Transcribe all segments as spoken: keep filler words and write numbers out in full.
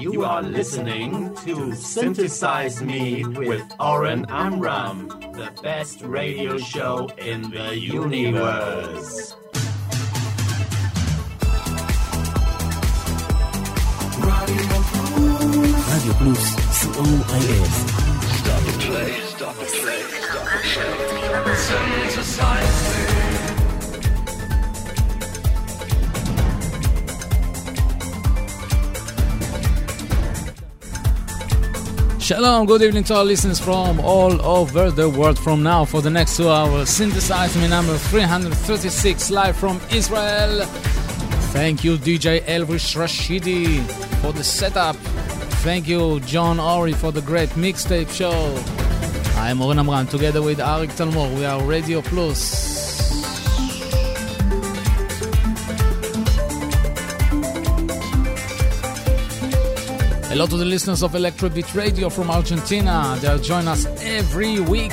You are listening to Synthesize Me with Oren Amram, the best radio show in the universe. Radio Plus, C O I S. Stop the play, stop the play, stop the play. Synthesize Me. Shalom, good evening to our listeners from all over the world. From now for the next two hours, Synthesize Me number three thirty-six, live from Israel. Thank you, D J Elvish Rashidi, for the setup. Thank you, John Ory, for the great mixtape show. I am Oren Amram, together with Arik Talmor. We are Radio Plus. Hello to the listeners of Electrobeat Radio from Argentina. They'll join us every week.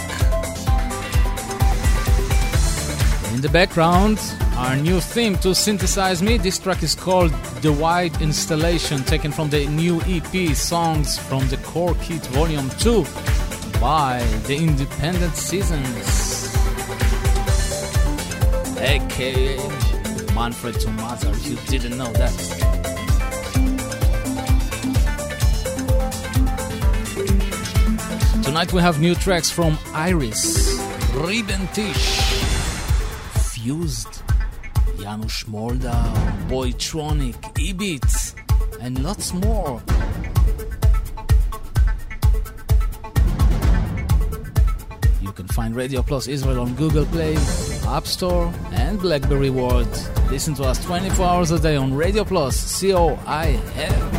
In the background, our new theme to Synthesize Me. This track is called The White Installation, taken from the new E P Songs from the Cork Hit Volume two by The Independent Seasons, aka Manfred Thomaser, if you didn't know that. Tonight we have new tracks from Iris, Ribbentisch, Fused, Janusz Moldau, Boytronic, Ebit, and lots more. You can find Radio Plus Israel on Google Play, App Store, and BlackBerry World. Listen to us twenty-four hours a day on Radio Plus, C O I L.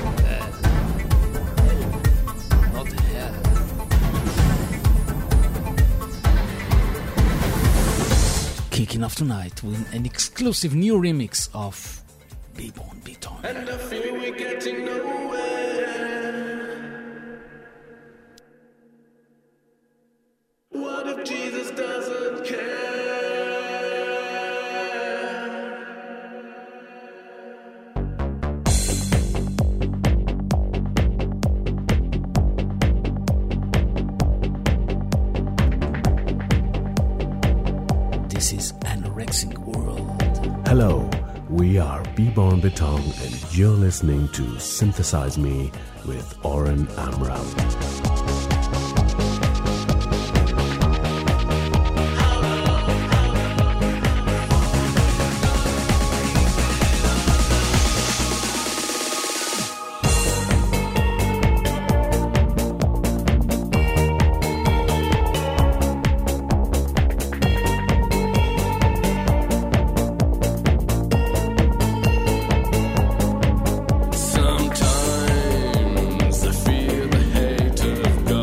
Kicking off tonight with an exclusive new remix of Beborn Beton. And I feel we're getting nowhere. What if Jesus doesn't care? This is World. Hello, we are Beborn Beton and you're listening to Synthesize Me with Oren Amram. Sometimes I feel the hate of God.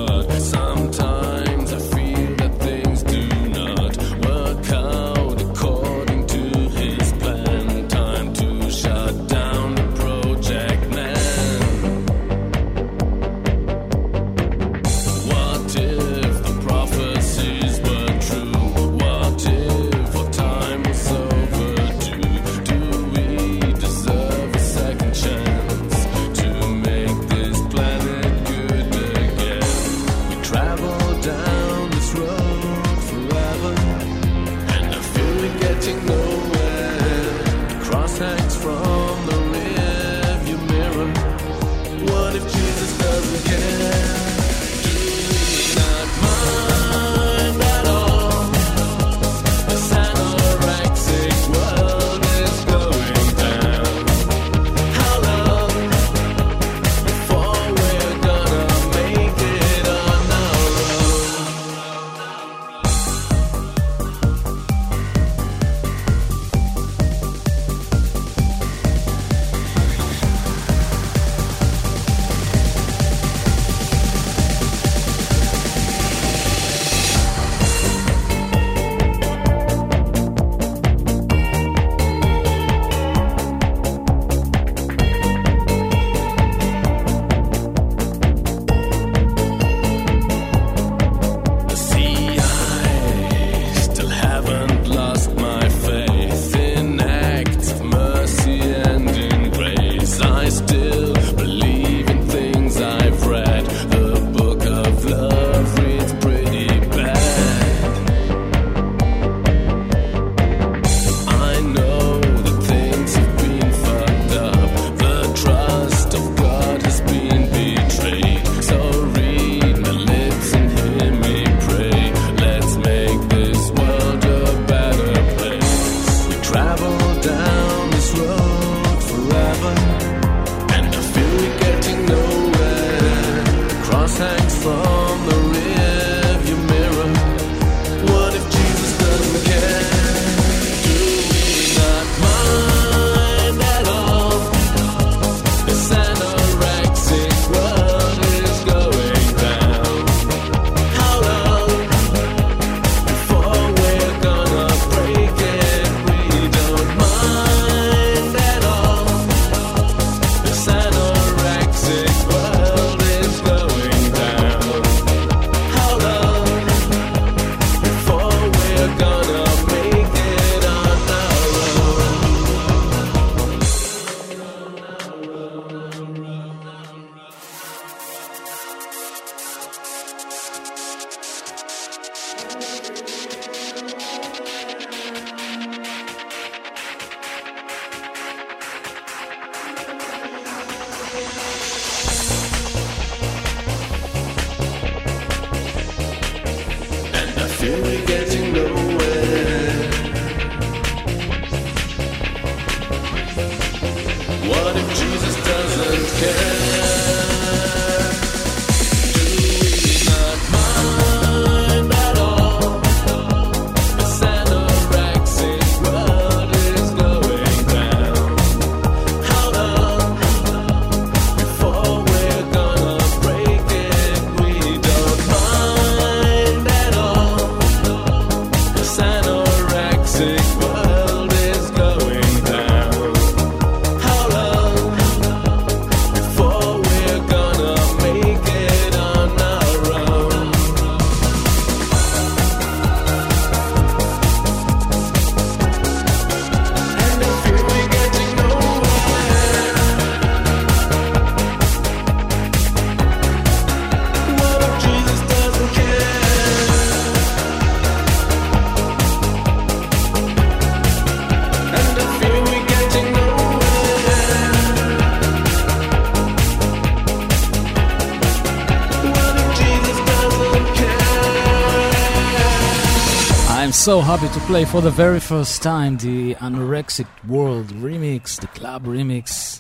So happy to play for the very first time the Anorexic World remix, the club remix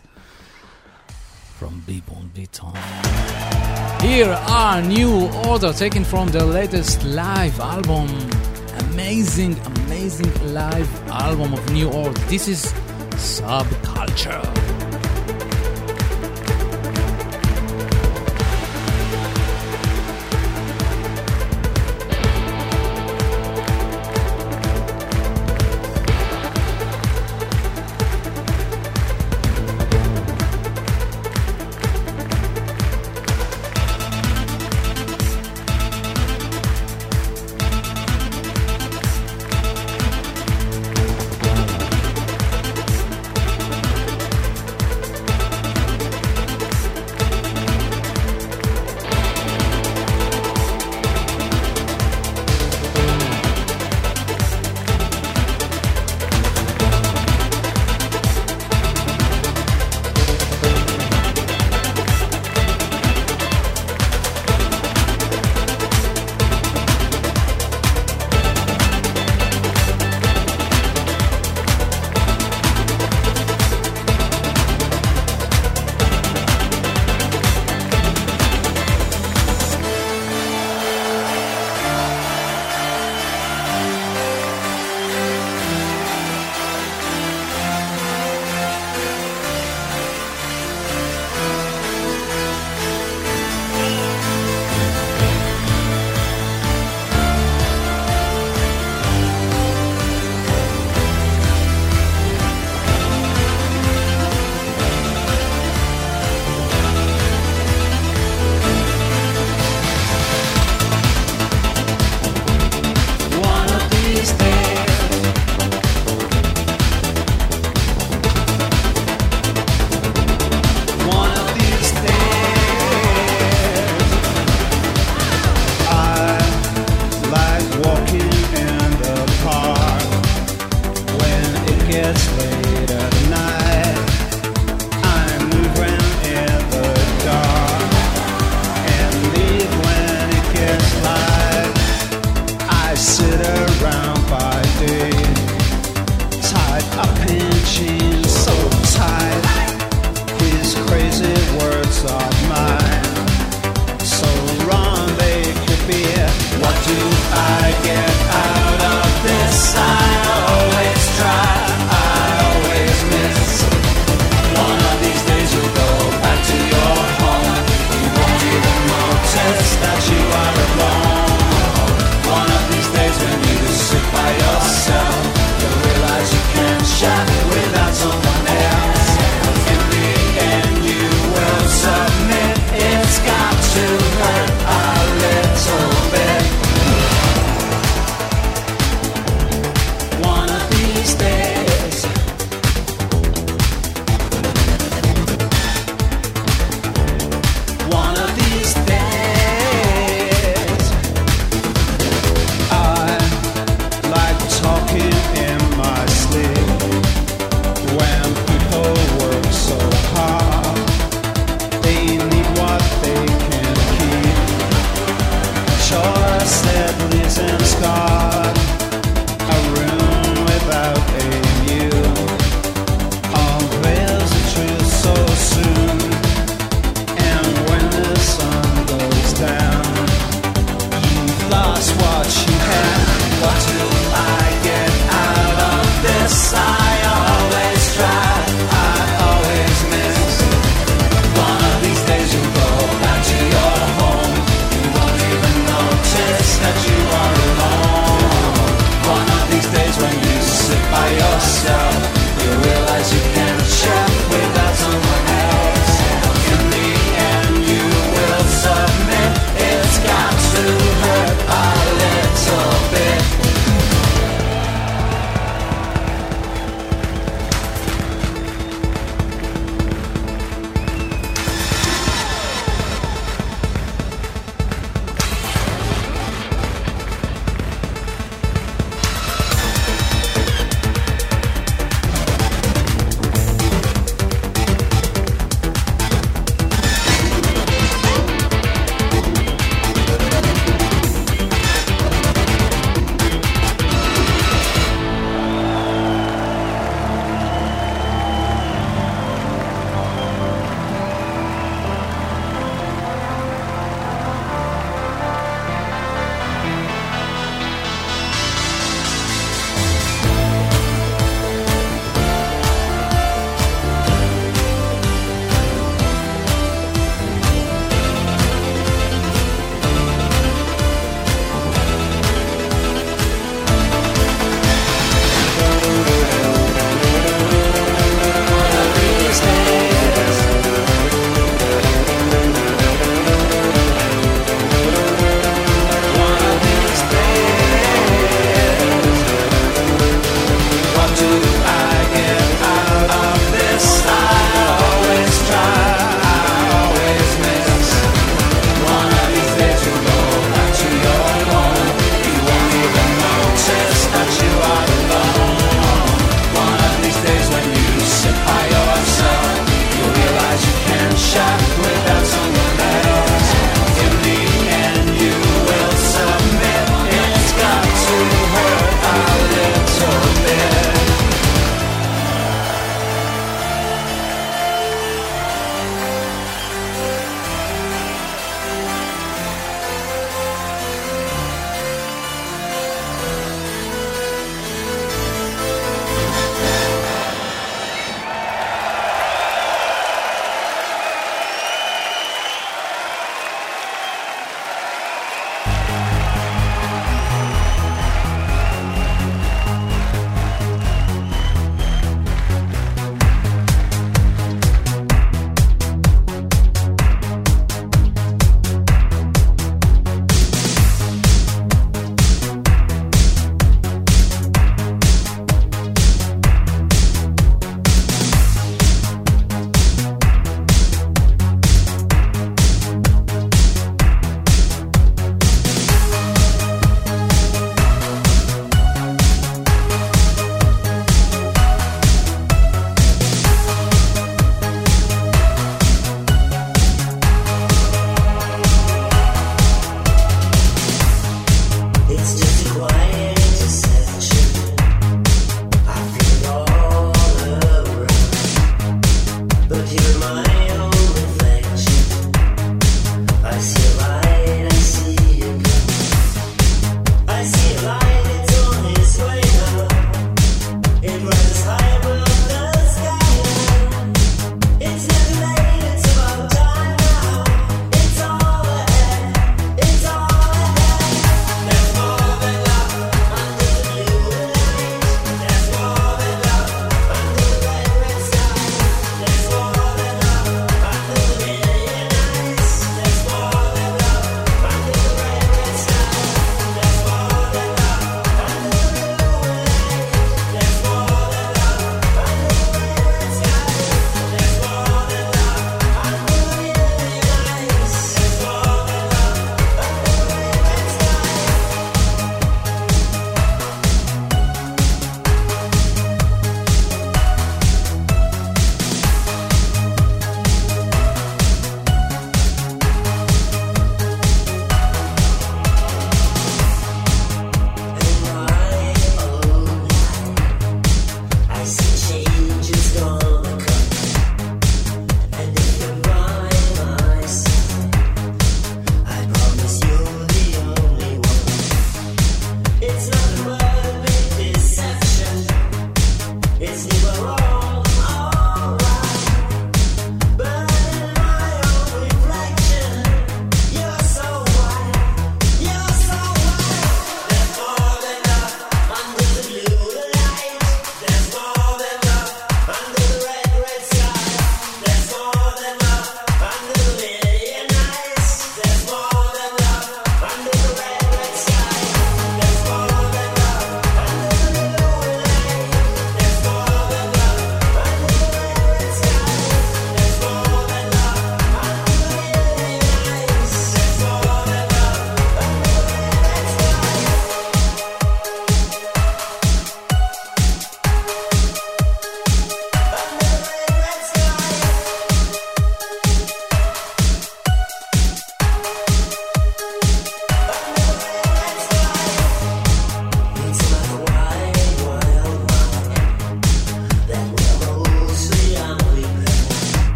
from Beborn Beton. Here are New Order, taken from their latest live album. Amazing, amazing live album of New Order. This is Sub-Culture.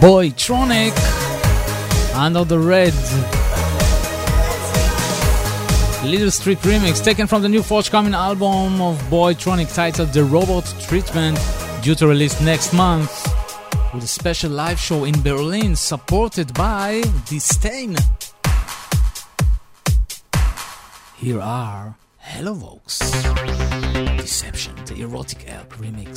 Boytronic, Under the Red, Little Street Remix, taken from the new forthcoming album of Boytronic titled The Robot Treatment, due to release next month, with a special live show in Berlin supported by Distain. Here are Halovox, Deception, the Erotic Elk remix.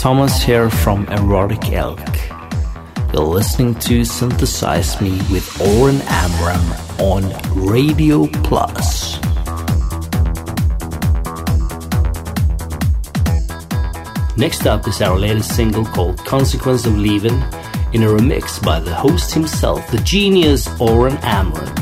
Tomas here from Erotic Elk. You're listening to Synthesize Me with Oren Amram on Radio Plus. Next up is our latest single called Consequence of Leaving, in a remix by the host himself, the genius Oren Amram.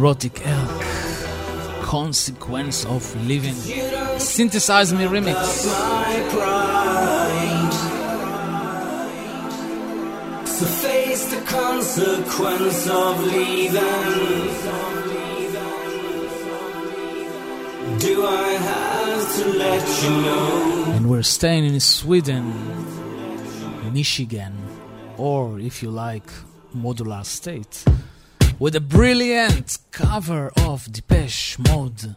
Erotic Elk, Consequence of Leaving, Synthesize Me Remix. So face the consequence of leaving. Do I have to let you know? And we're staying in Sweden, Michigan, or if you like, Modular State, with a brilliant cover of Depeche Mode,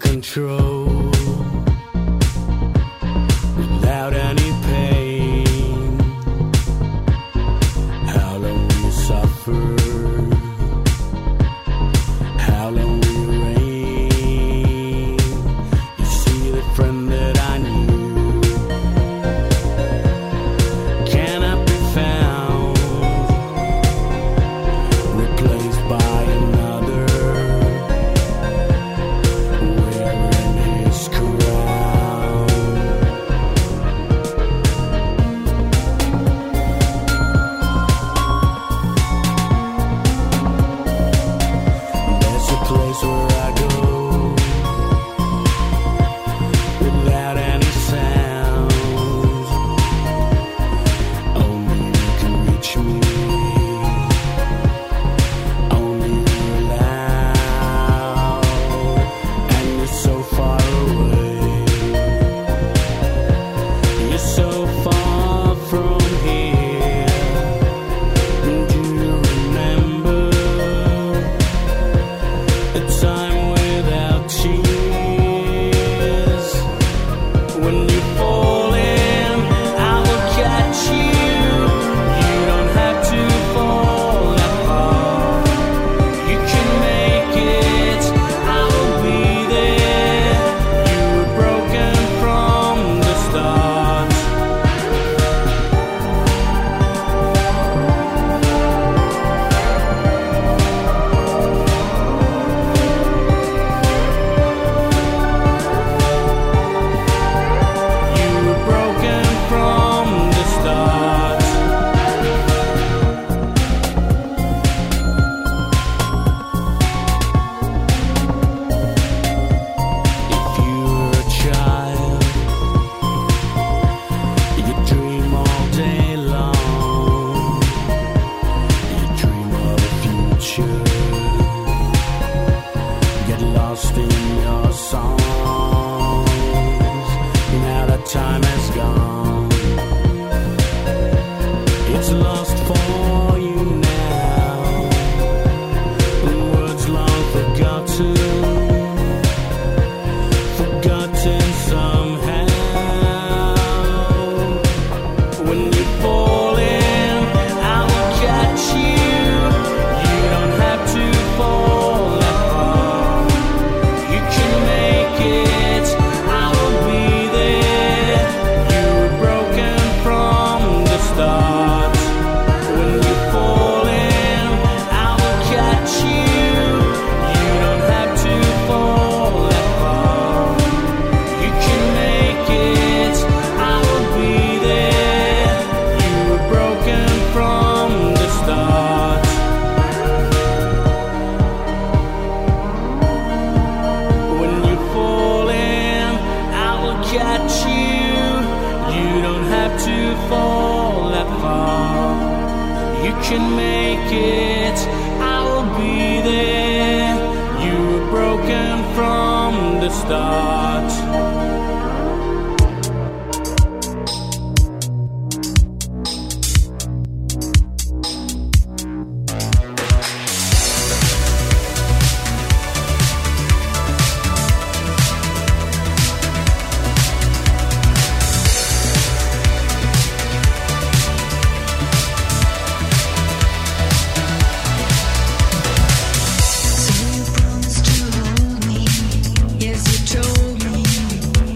Control without any pain. How long will you suffer? How long will you reign? You see the friend that I knew cannot be found, replaced by another.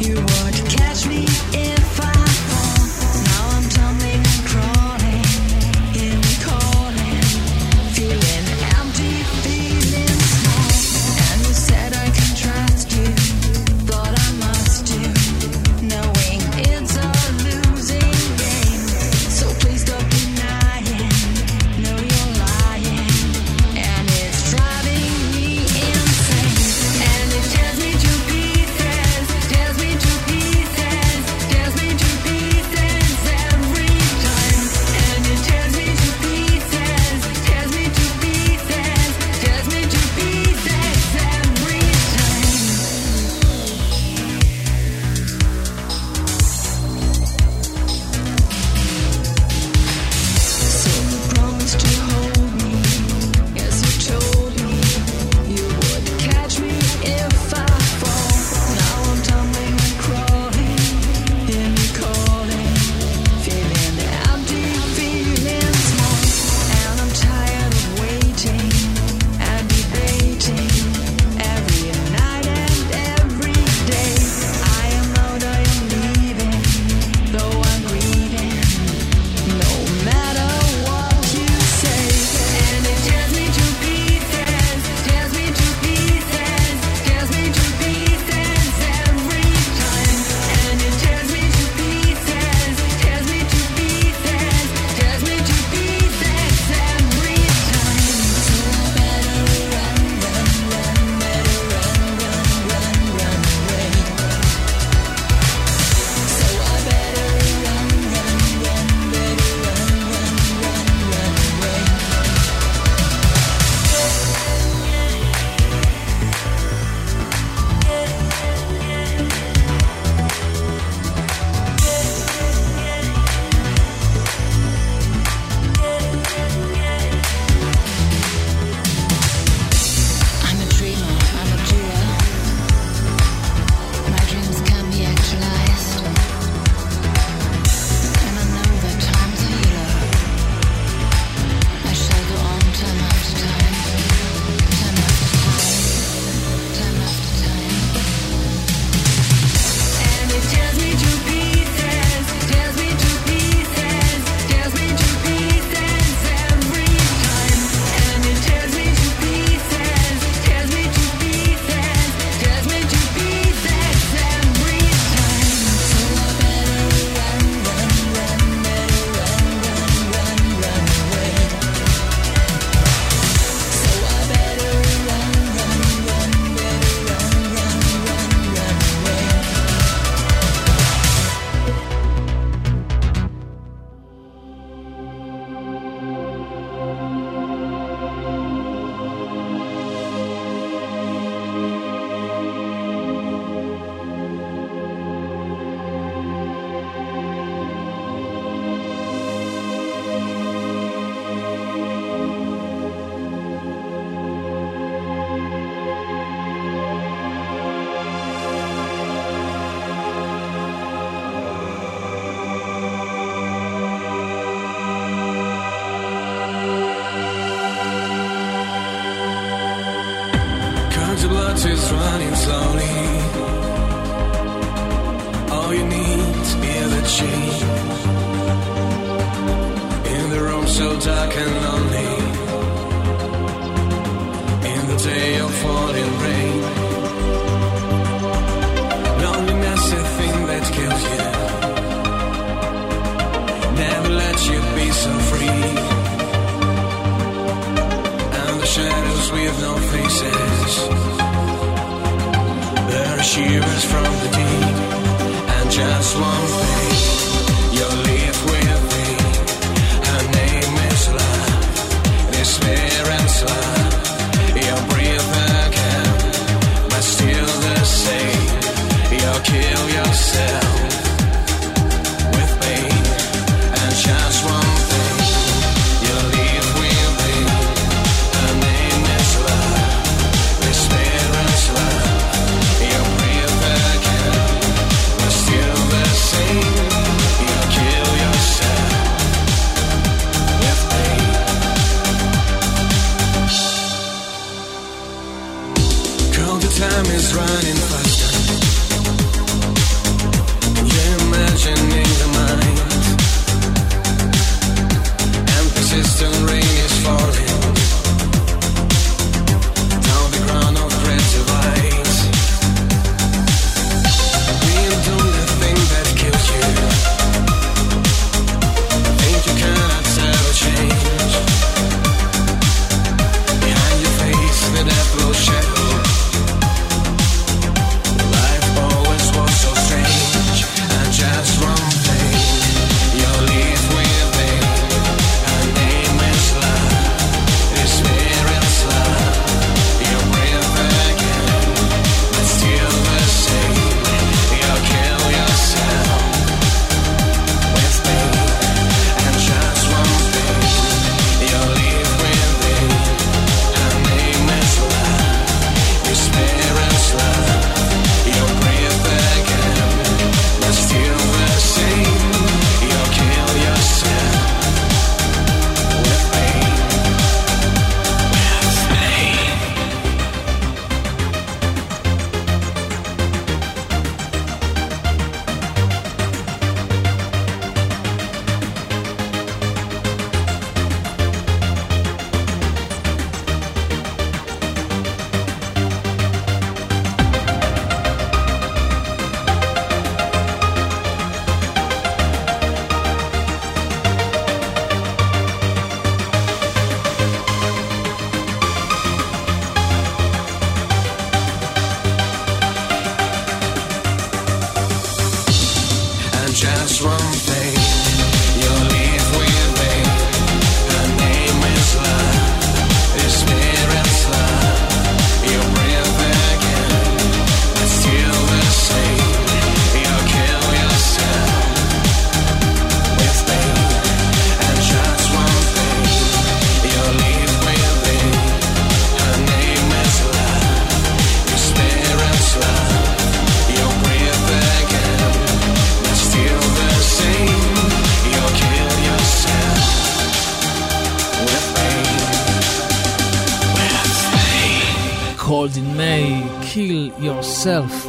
You dark and lonely in the day of falling rain. Loneliness is a thing that kills you. Never let you be so free. And the shadows with no faces, there are shivers from the deep. And just one thing, you'll live with me. Her name is love, despair and love. You'll breathe again, but still the same. You'll kill yourself with pain. And just one thing, you'll live with me. Her name is love, despair and love. You'll breathe again, but still the same. You'll kill yourself. Time is running faster. You're imagining the mind, and persistent rain is falling down the ground of red divides. We'll do the thing that kills you. Think you cannot tell change. Behind your face, the death will shadow.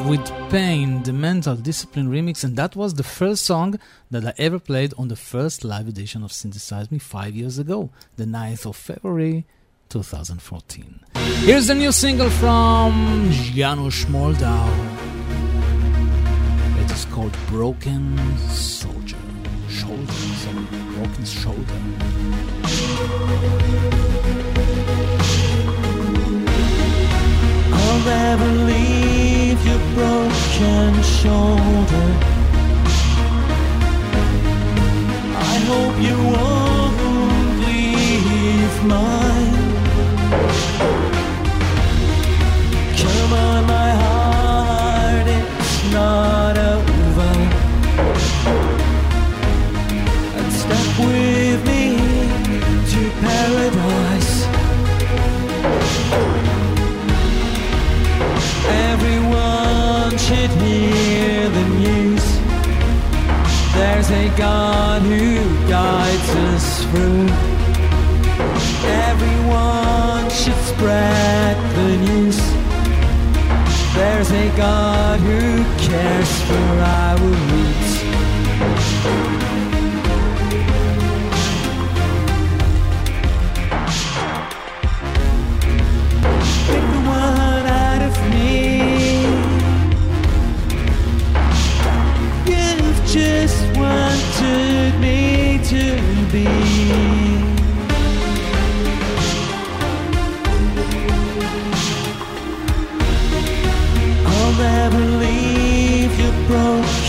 With Pain, the Mental Discipline remix, and that was the first song that I ever played on the first live edition of Synthesize Me five years ago, the ninth of February twenty fourteen. Here's the new single from Janusz Moldau. It is called Broken Soldier. Shoulder, sorry, Broken Shoulder. I'll never leave your broken shoulder. I hope you won't leave mine. Come on, my heart, it's not over. And step with me to paradise. Everyone should hear the news. There's a God who guides us through. Everyone should spread the news. There's a God who cares for our roots.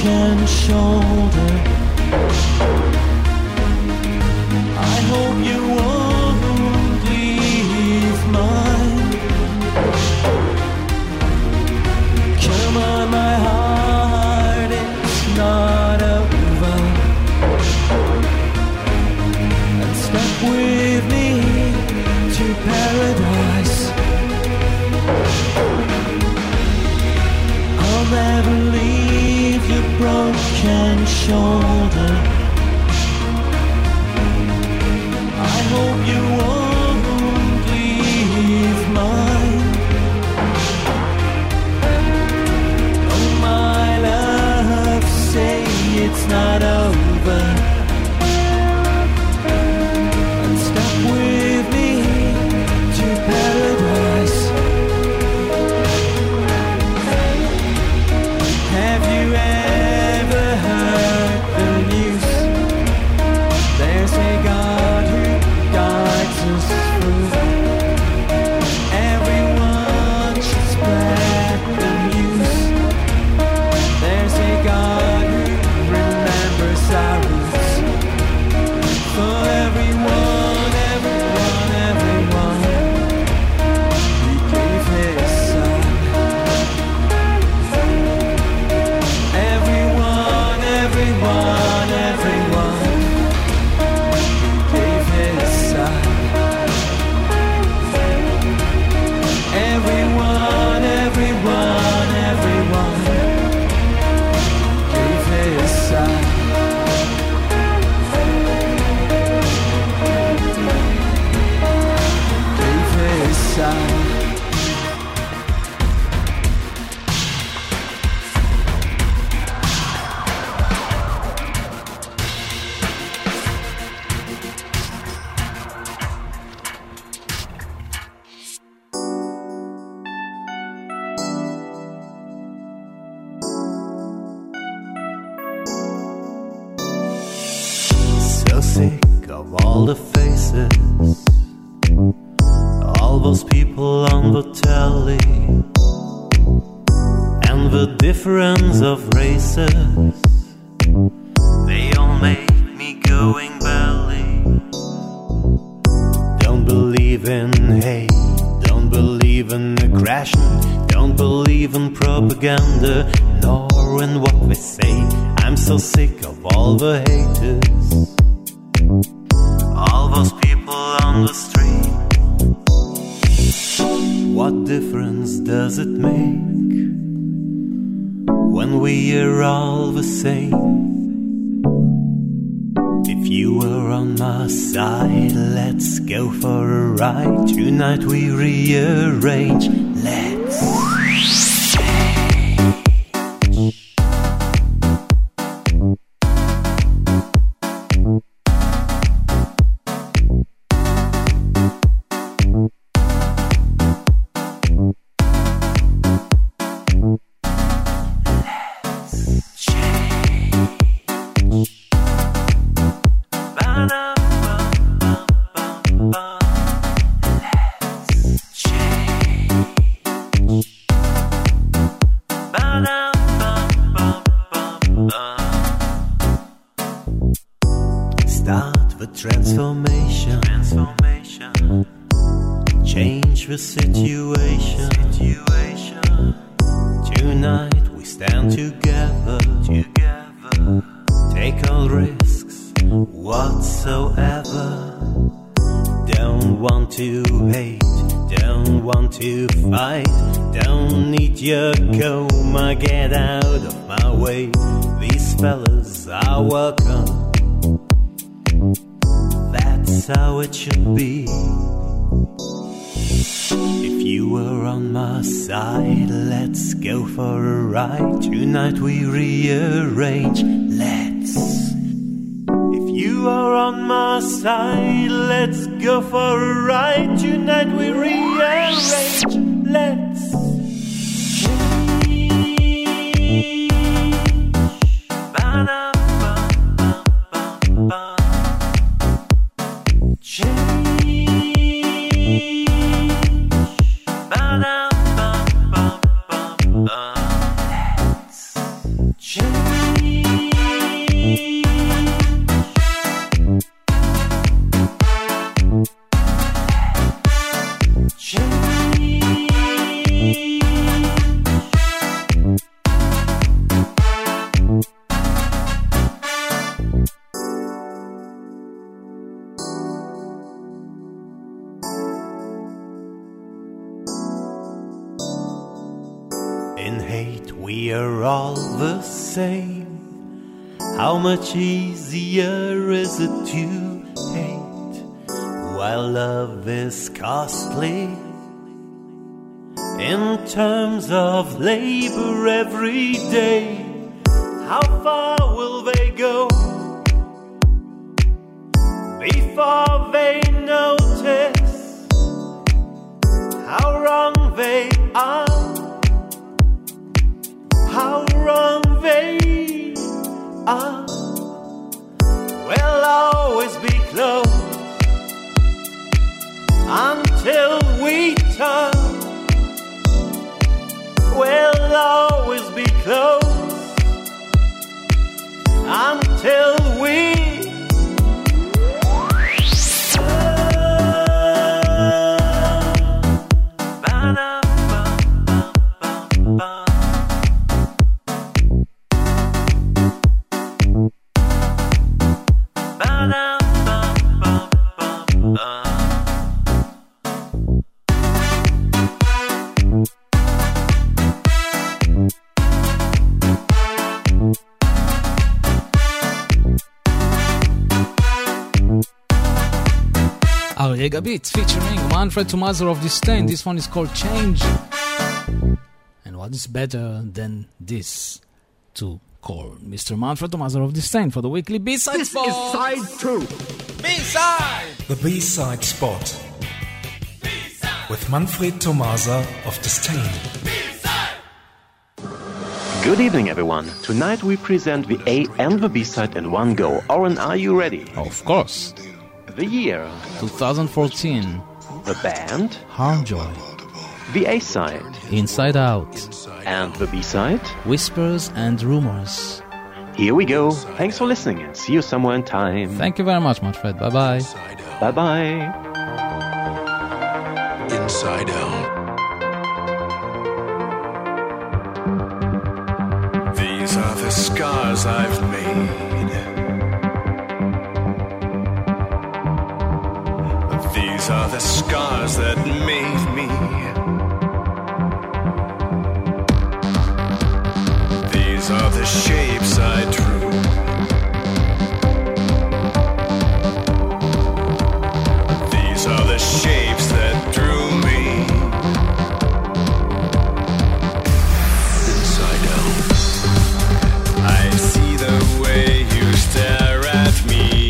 and shoulder. I hope you won't leave mine. Come on, my heart, it's not over. And step with me to paradise. I'll never leave your broken shoulder. I hope you won't leave mine. Oh my love, say it's not over. And step with me to paradise. Have you ever Let's change. we're all the same. How much easier is it to hate while love is costly? In terms of labor every day, how far will they go before they notice how wrong they are? How wrong they are will always be close until we turn. We'll always be close until we Jäger Beat featuring Manfred Thomaser of Distain. This one is called Change. And what is better than this to call Mister Manfred Thomaser of Distain for the weekly B-side this spot? This is side two. B-side! The B-side spot. B-side. With Manfred Thomaser of Distain. B-side! Good evening, everyone. Tonight we present the A and the B-side in one go. Oren, are you ready? Of course. The year twenty fourteen. The band Harmjoy. The A-side Inside Out. And the B-side Whispers and Rumors. Here we go. Thanks for listening and see you somewhere in time. Thank you very much, Manfred. Bye-bye. Bye-bye. Inside Out. These are the scars I've made. These are the scars that made me. These are the shapes I drew. These are the shapes that drew me. Inside out. I see the way you stare at me.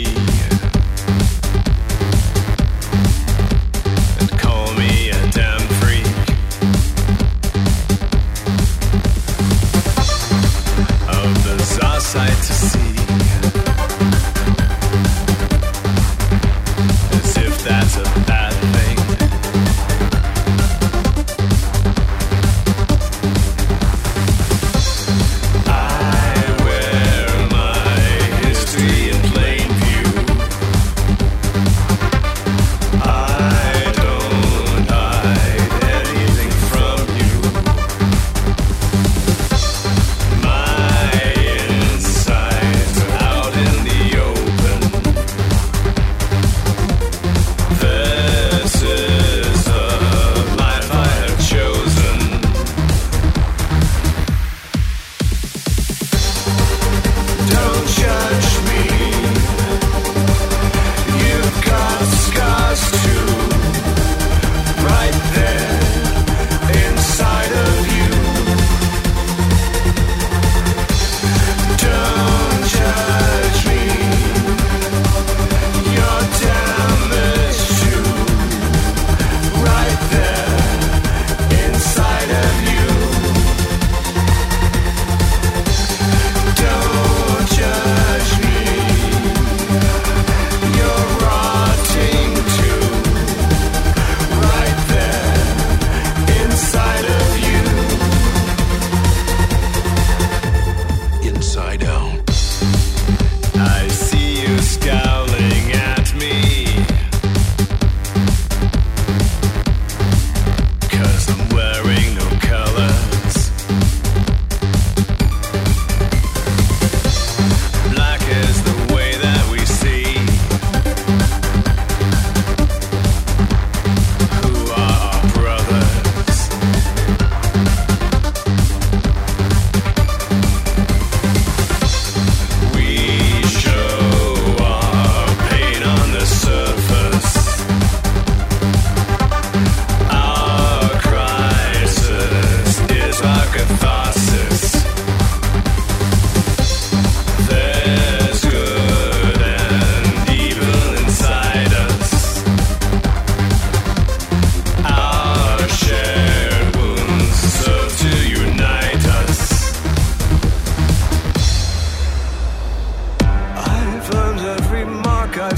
Side.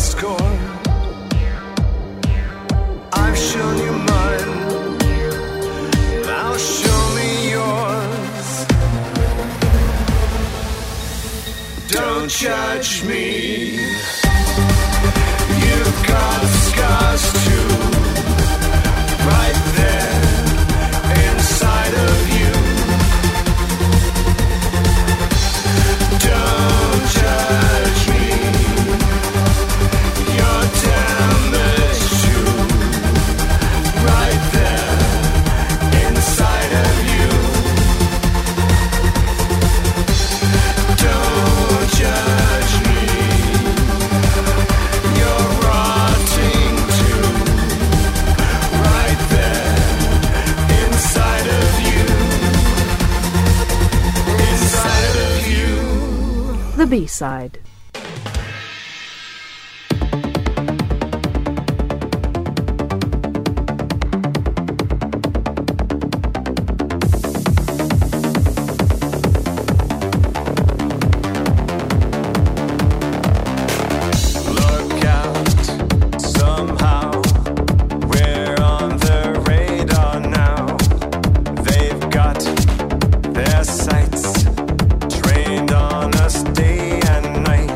score. I've shown you mine, now show me yours. Don't judge me, you've got scars too, right there inside of you. Don't judge me, your damage too, right there inside of you. Don't judge me, you're rotting too, right there inside of you, inside of you. The B-side. Their sights trained on us day and night.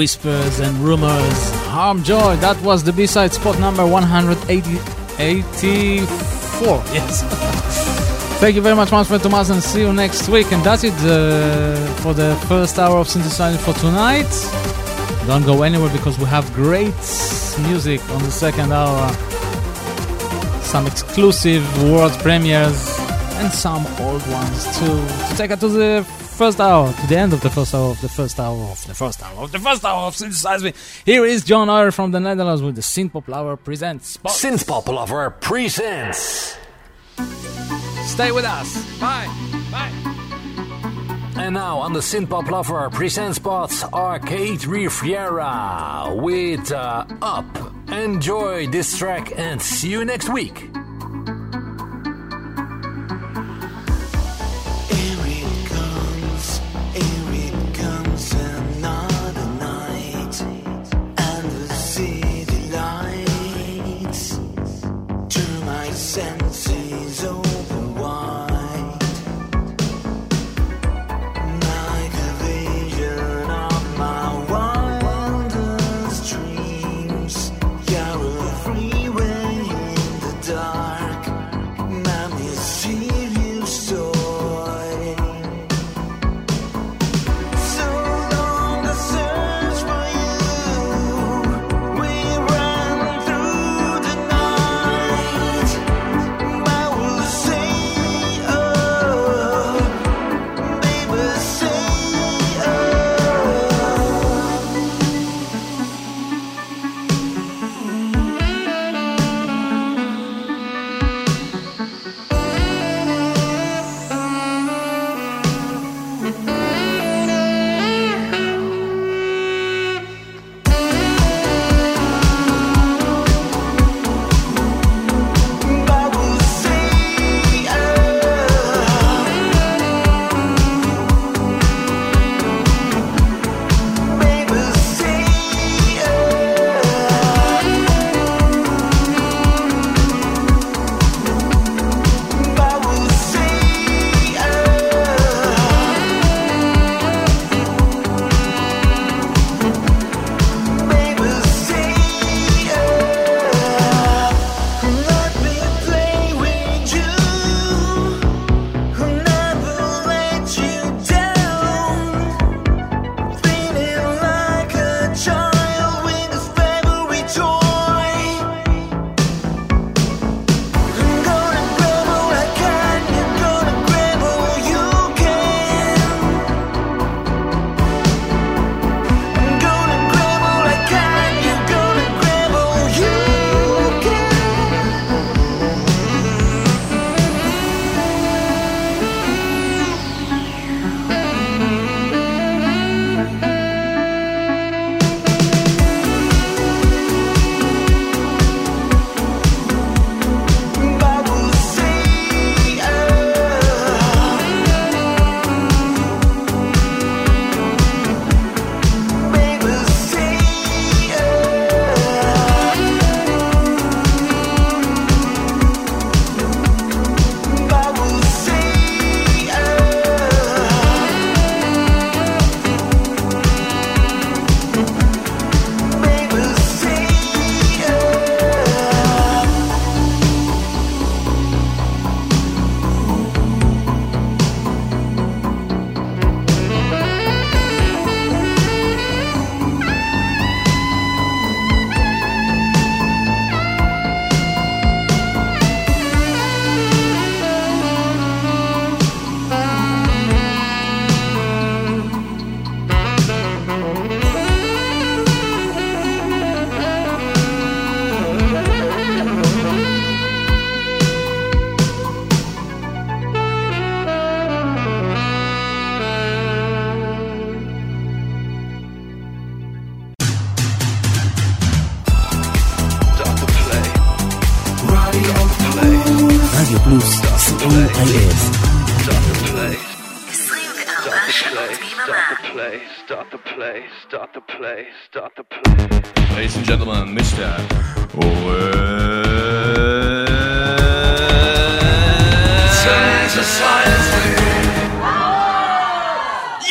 Whispers and Rumors, Harmjoy. That was the B-side, spot number one hundred eighty-four. Yes. Thank you very much, Manfred Thomaser, and see you next week. And that's it uh, for the first hour of Synthesizing for tonight. Don't go anywhere, because we have great music on the second hour. Some exclusive world premieres and some old ones too. To take us to the first hour, to the end of the first hour of the first hour of the first hour of the first hour of Synthesize Me. Here is John Ayor from the Netherlands with the Synth Pop Lover presents. Spot. Synth Pop Lover presents. Stay with us. Bye. Bye. And now on the Synth Pop Lover presents spots, Arcade Riviera with uh, Up. Enjoy this track and see you next week.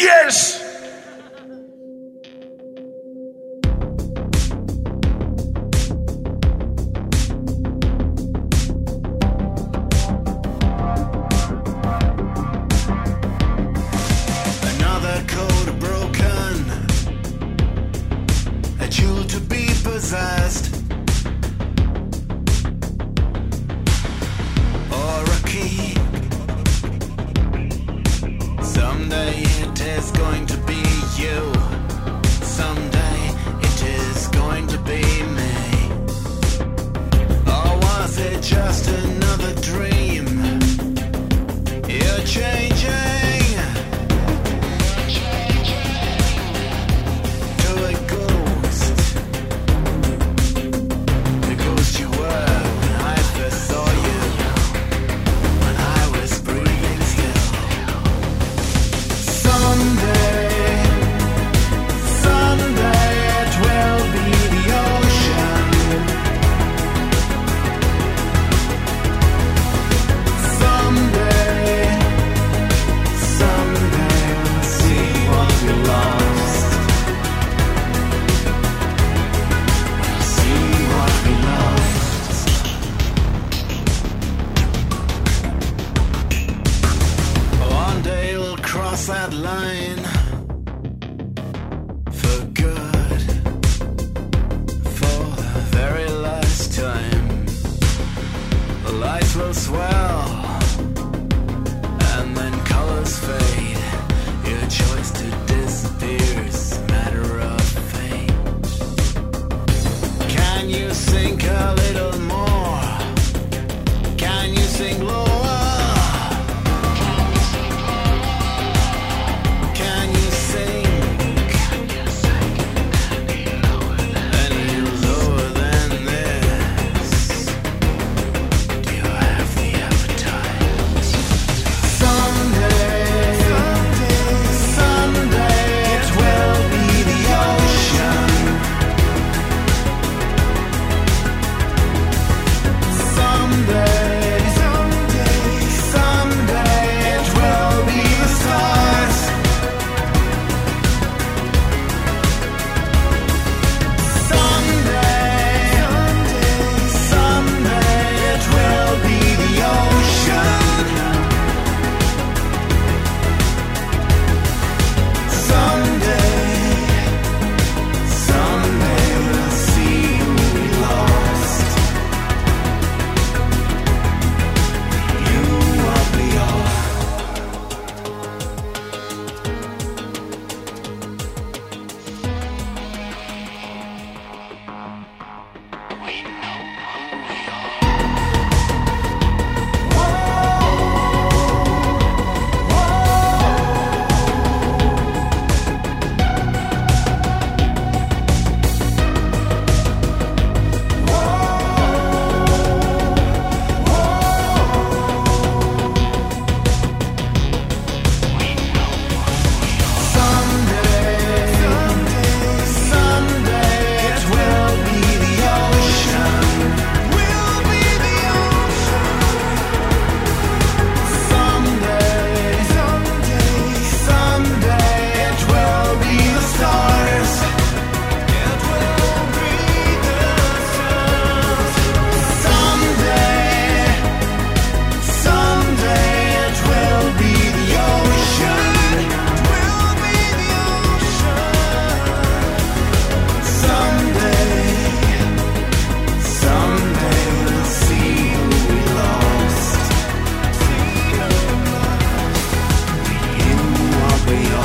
Yes!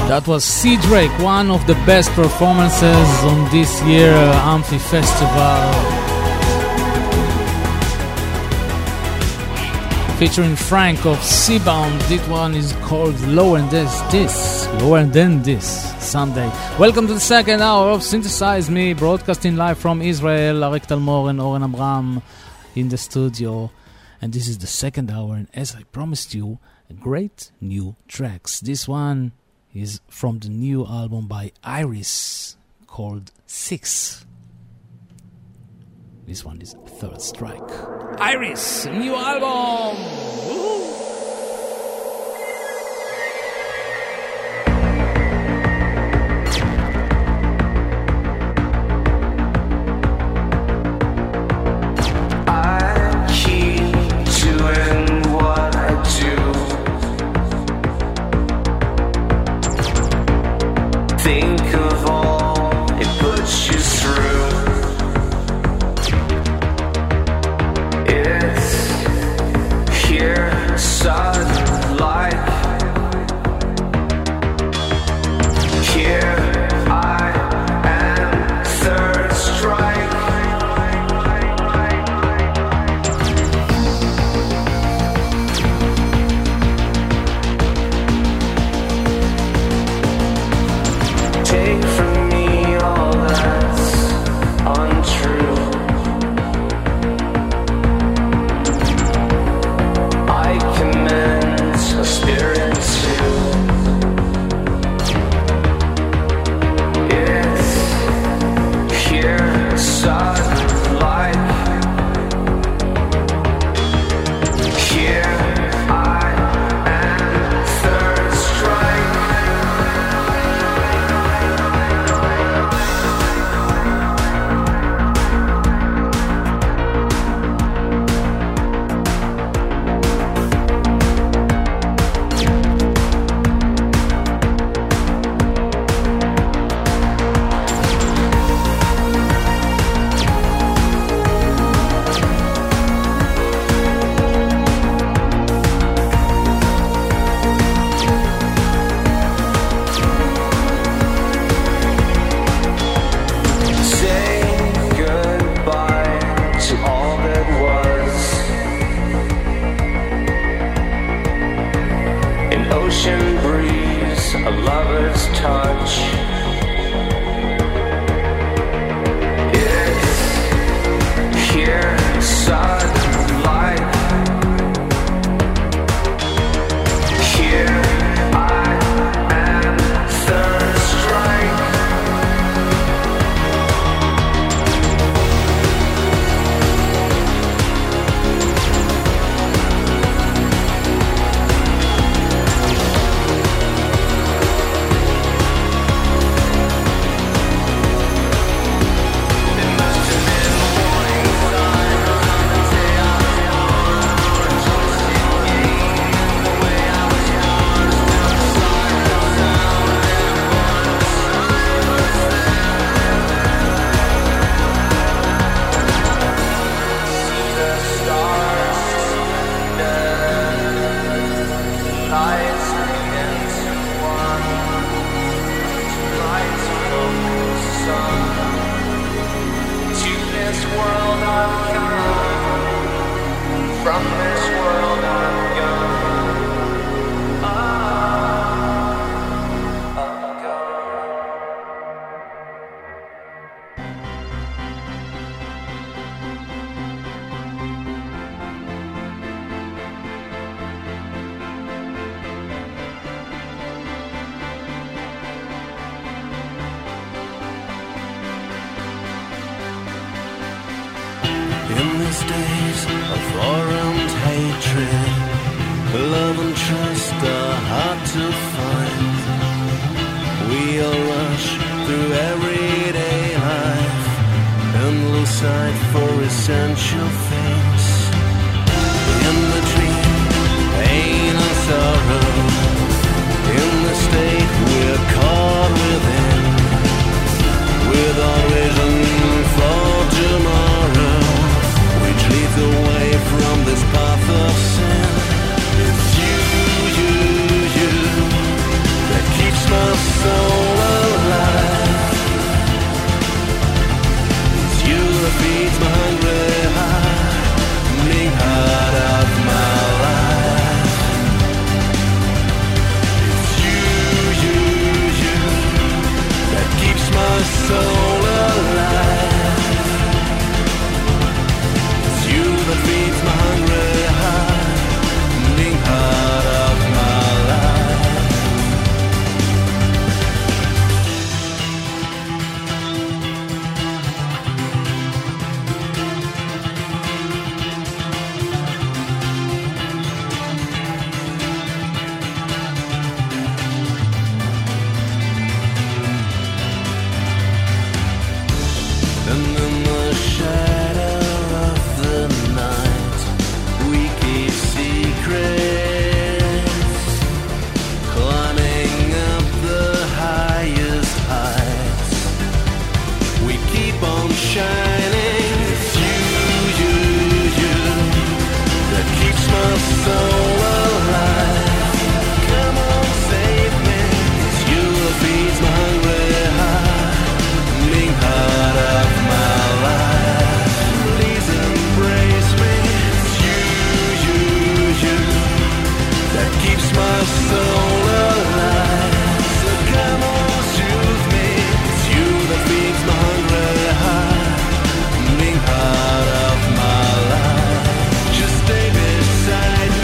That was C. Drake, one of the best performances on this year's Amphi Festival. Featuring Frank of Seabound, this one is called Lower Than This, this, Lower Than This, Sunday. Welcome to the second hour of Synthesize Me, broadcasting live from Israel, Arik Talmor and Oren Amram in the studio. And this is the second hour, and as I promised you, great new tracks. This one is from the new album by Iris called Six. This one is Third Strike. Iris, new album! Woo-hoo! Yes. those days of war and hatred. Love and trust are hard to find. We all rush through everyday life and lose sight for essential things. In between pain and sorrow, in the state we're caught within, with our vision for tomorrow, which leads away from this path of sin. It's you, you, you, that keeps my soul alive. It's you that feeds my hungry heart, being out of my life. It's you, you, you, that keeps my soul alive. Feeds my hungry heart, being part of my life. And in the shadow of the night, secrets, climbing up the highest heights, we keep on shining. It's you, you, you, that keeps my soul alive. Come on, save me. It's you that feeds my hungry heart, being part of my life. Please embrace me. That keeps my soul alive. So come on, soothe me. It's you that feeds my hungry heart, being part of my life. Just stay beside me.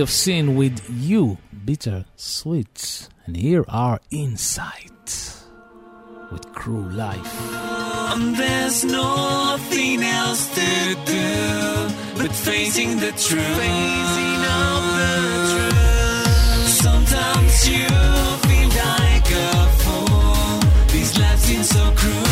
Of Sin with You, Bitter Sweet, and here are Insight with Cruel Life. And there's nothing else to do but facing the truth, facing up the truth. Sometimes you feel like a fool, this life seems so cruel.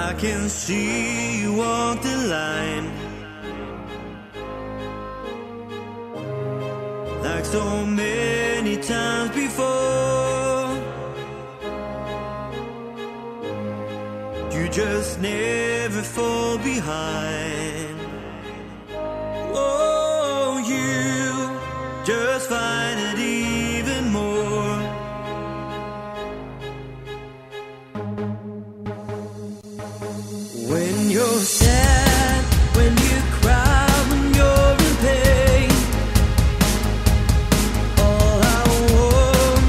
I can see you walk the line, like so many times before. You just never fall behind. Oh, you just find it even more. You're sad when you cry, when you're in pain. All I want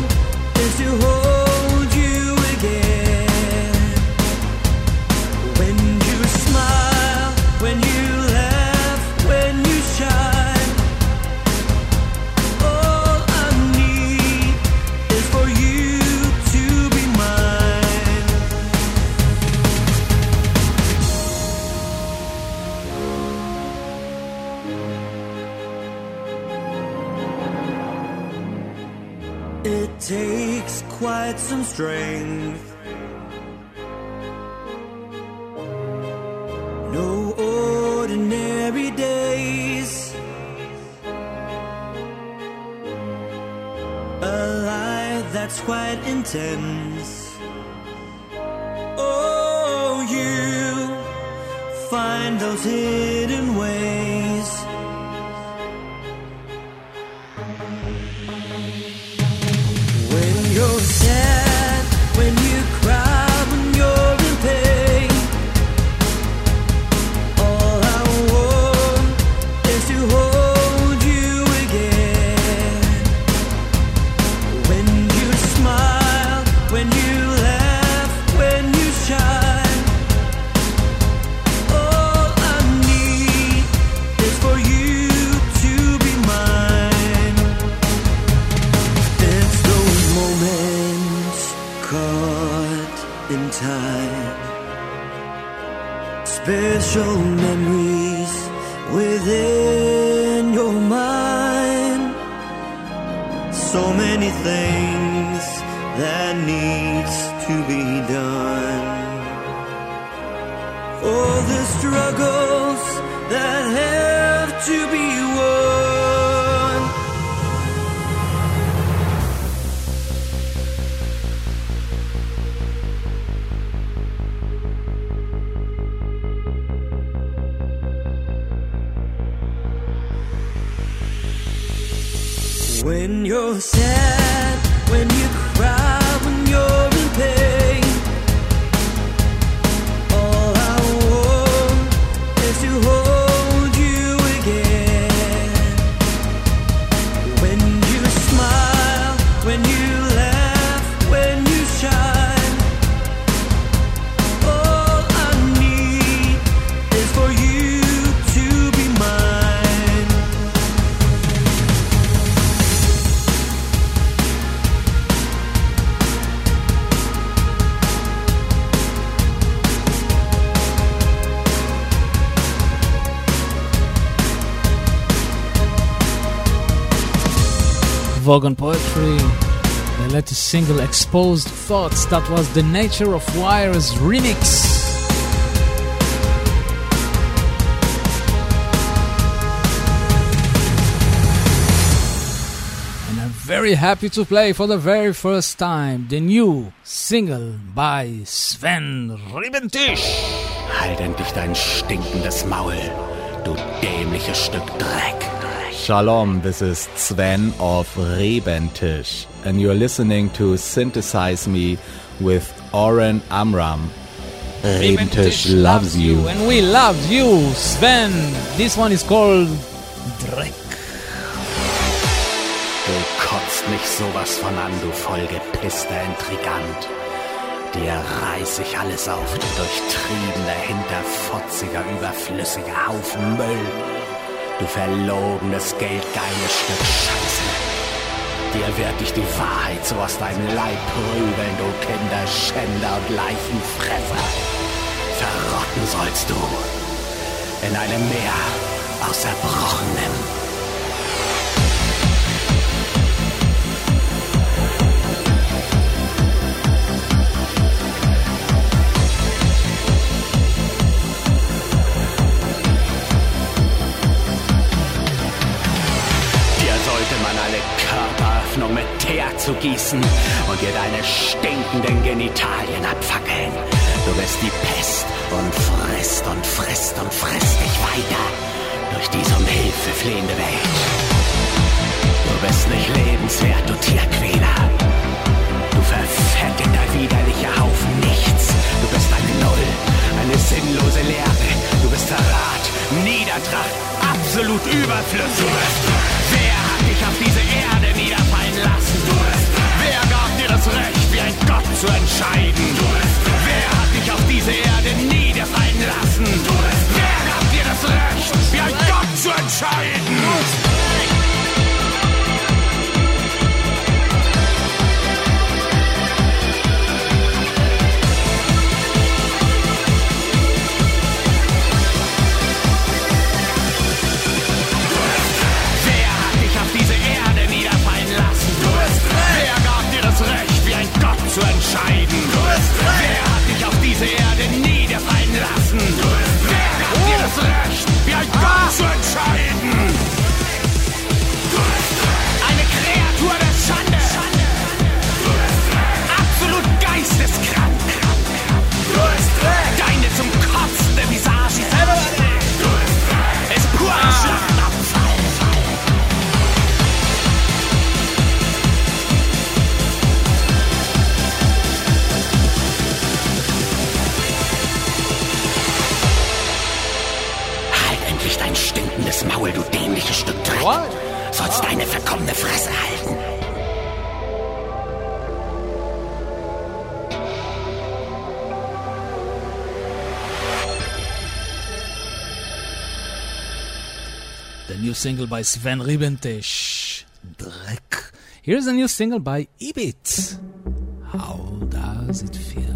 is to hold you again. When you smile, when you laugh, when you shine, all I need is for you to be mine. Takes quite some strength. No ordinary days. A life that's quite intense. Oh, you find those hidden ways. You're sad when you cry, when you're in pain. All I want is to hold you again. When you smile, when you laugh, when you shine, all I need is for you to be mine. It's those moments caught in time, special memories within your mind. So many things that needs to be done. All the struggles that have to be won. When you're sad, when you cry, when you're in pain, all I want is to hold you again. When you smile, when you laugh, when you shine, all I need is for you to be mine. Vogon Poetry, the latest single Exposed Thoughts, that was The Nature of Wire's remix. And I'm very happy to play for the very first time the new single by Sven Ribbentisch. Halt endlich dein stinkendes Maul, du dämliches Stück Dreck. Shalom, this is Sven of Ribbentisch, and you're listening to Synthesize Me with Oren Amram. Ribbentisch loves you. And we love you, Sven. This one is called Dreck. Du kotzt mich sowas von an, du vollgepisster Intrigant. Dir reiß ich alles auf, du durchtriebener, hinterfotziger, überflüssiger Haufen Müll. Du verlogenes, geldgeiles Stück Scheiße. Dir werd ich die Wahrheit so aus deinem Leib prügeln, du Kinderschänder und Leichenfresser. Verrotten sollst du in einem Meer aus Zerbrochenem. Mit Teer zu gießen und dir deine stinkenden Genitalien abfackeln. Du bist die Pest und frisst und frisst und frisst dich weiter durch diese um Hilfe flehende Welt. Du bist nicht lebenswert, du Tierquäler. Du verfetteter, widerlicher Haufen Nichts. Du bist eine Null, eine sinnlose Leere. Du bist Verrat, Niedertracht, absolut überflüssig. Wer hat dich auf diese Erde niederfallen lassen. Du bist Wer gab dir das Recht, wie ein Gott zu entscheiden? Du bist Wer hat dich auf diese Erde niederfallen lassen? Du bist Wer gab dir das Recht, wie ein Gott zu entscheiden? Du bist zu entscheiden. Du bist Wer hat dich auf diese Erde niederfallen lassen? Du bist Wer hat oh. dir das Recht, wie ein ah. Gott zu entscheiden? Du bist eine Kreatur der Schande. Schande. Du bist absolut geisteskrank. Du bist deine zum Kotzen der Visage. Du bist ist pur ein Schlachtabfall. Das Maul, du dämliches Stück Dreck. What? Sollst deine verkommene Fresse halten. The new single by Sven Ribbentisch. Dreck. Here's a new single by Ebit. How does it feel? Don't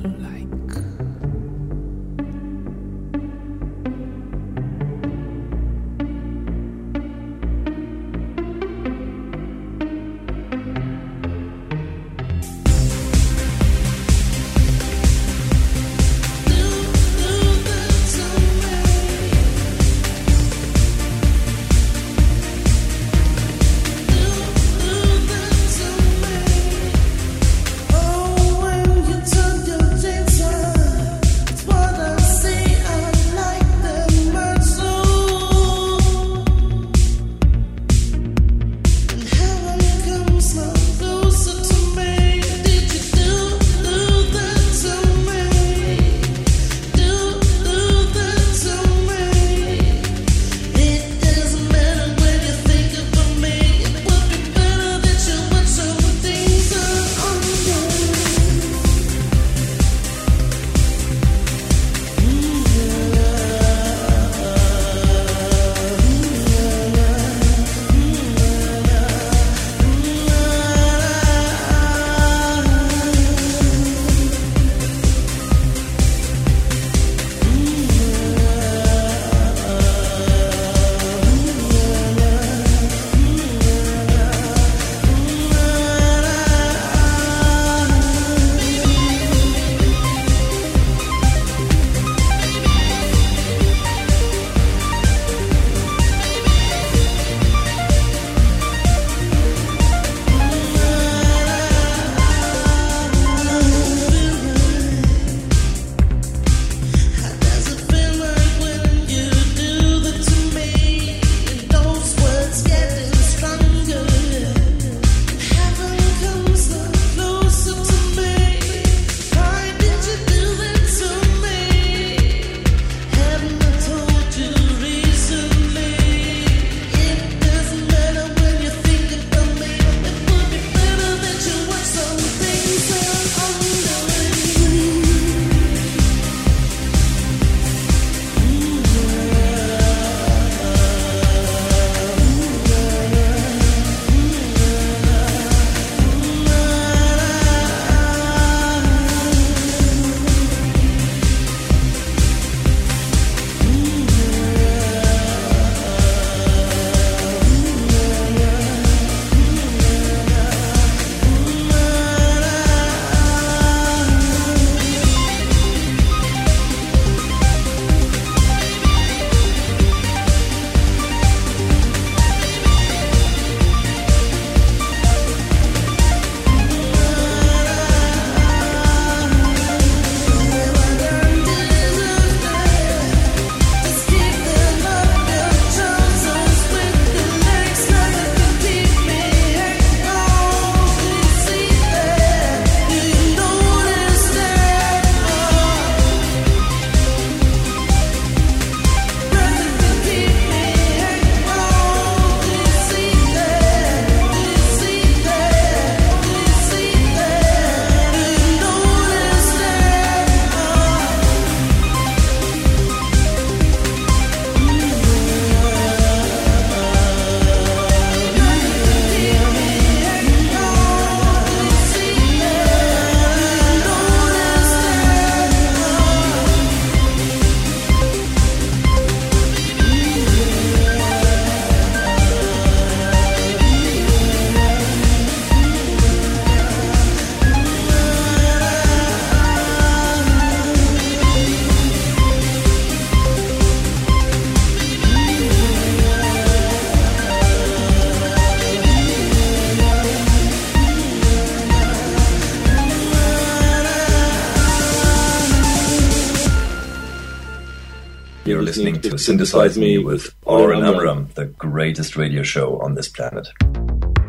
You're listening to Synthesize Me with Oren Amram, the greatest radio show on this planet. Good.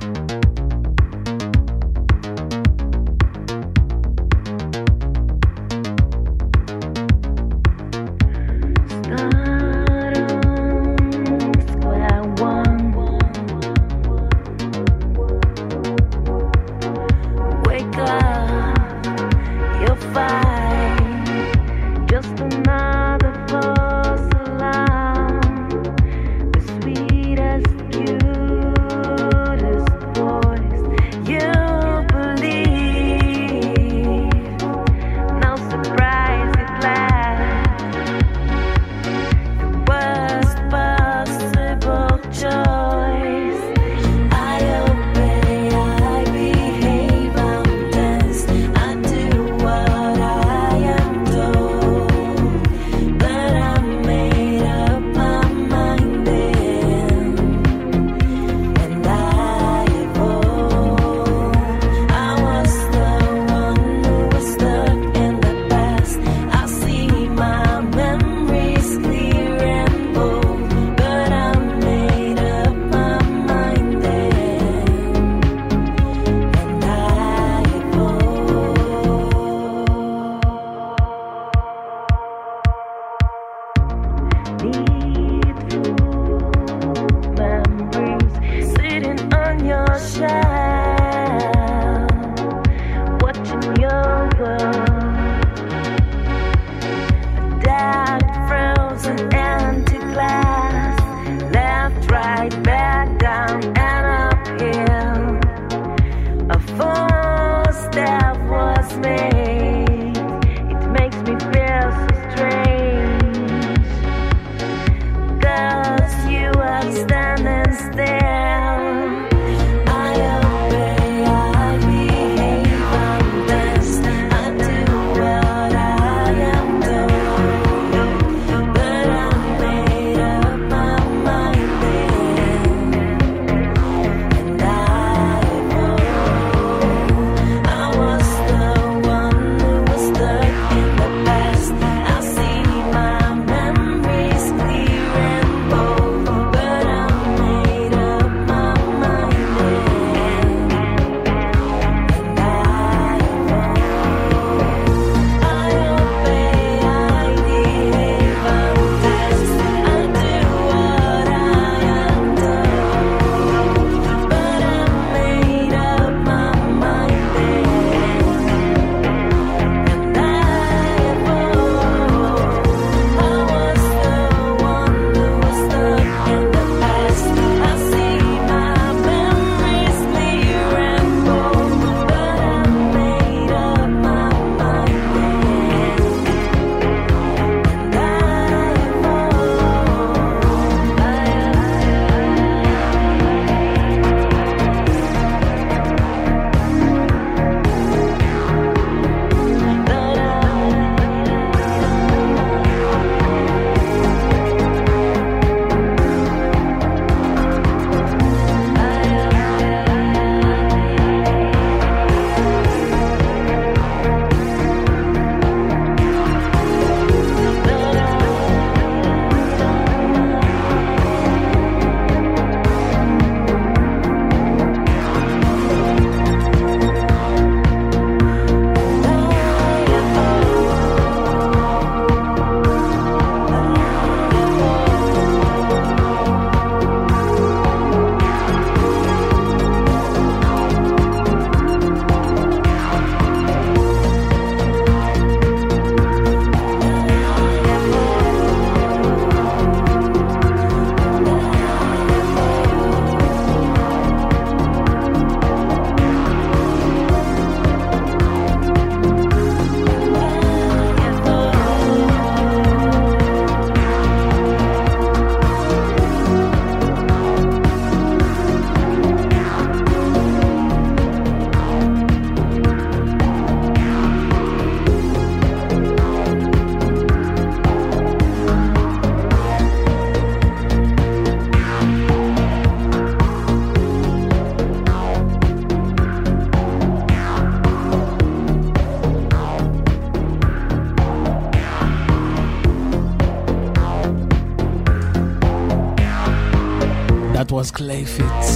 פה, אז Clayfits,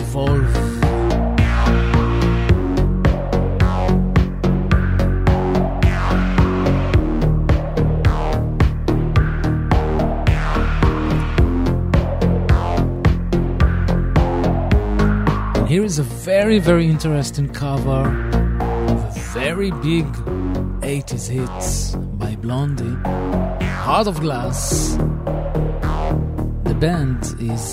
Evolve. Here is a very, very interesting cover of a very big eighties hit by Blondie, Heart of Glass. The band is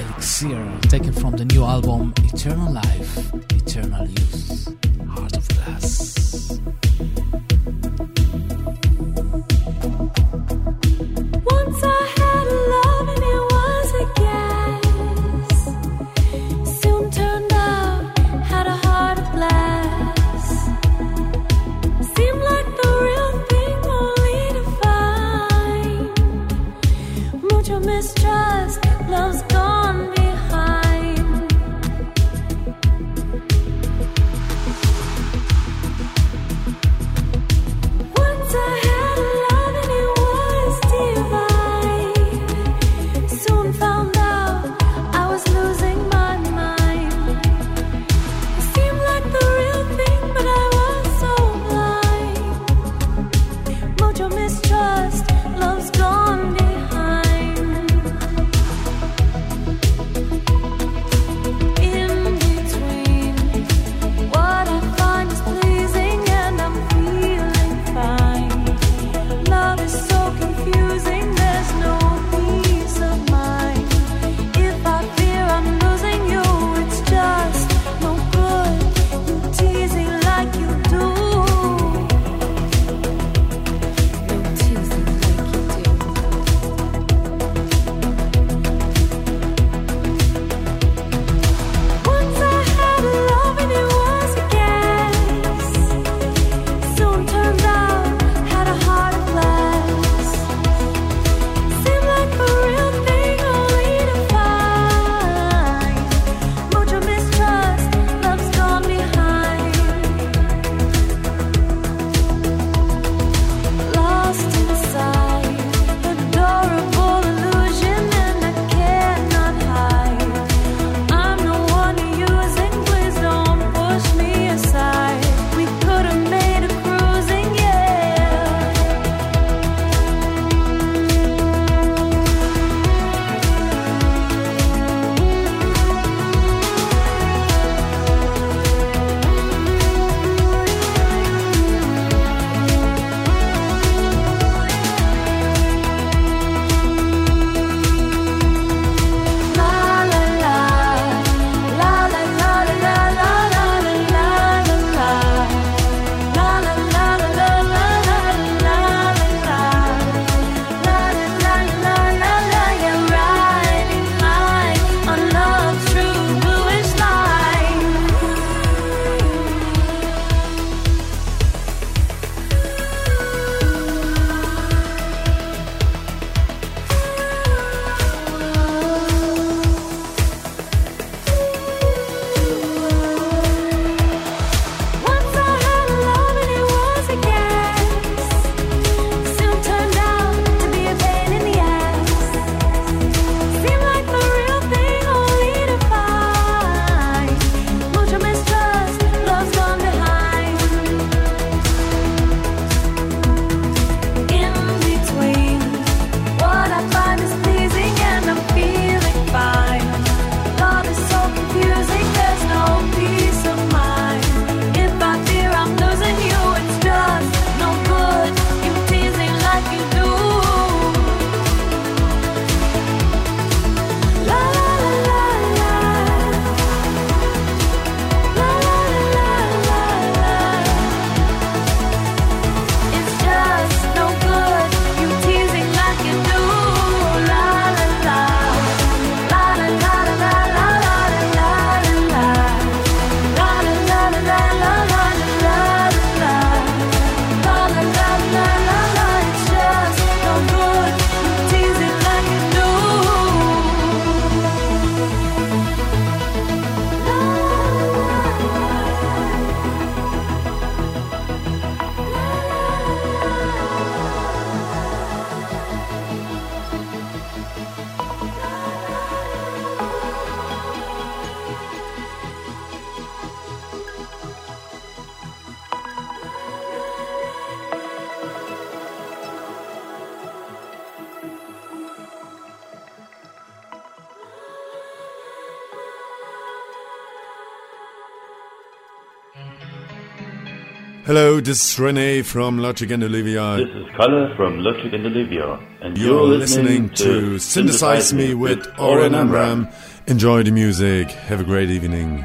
Elixir, taken from the new album Eternal Life, Eternal Youth, Heart of Glass. Gone behind Hello, this is Rene from Logic and Olivia. This is Kalle from Logic and Olivia. And you're, you're listening, listening to Synthesize, Synthesize Me with Oren Amram. Enjoy the music. Have a great evening.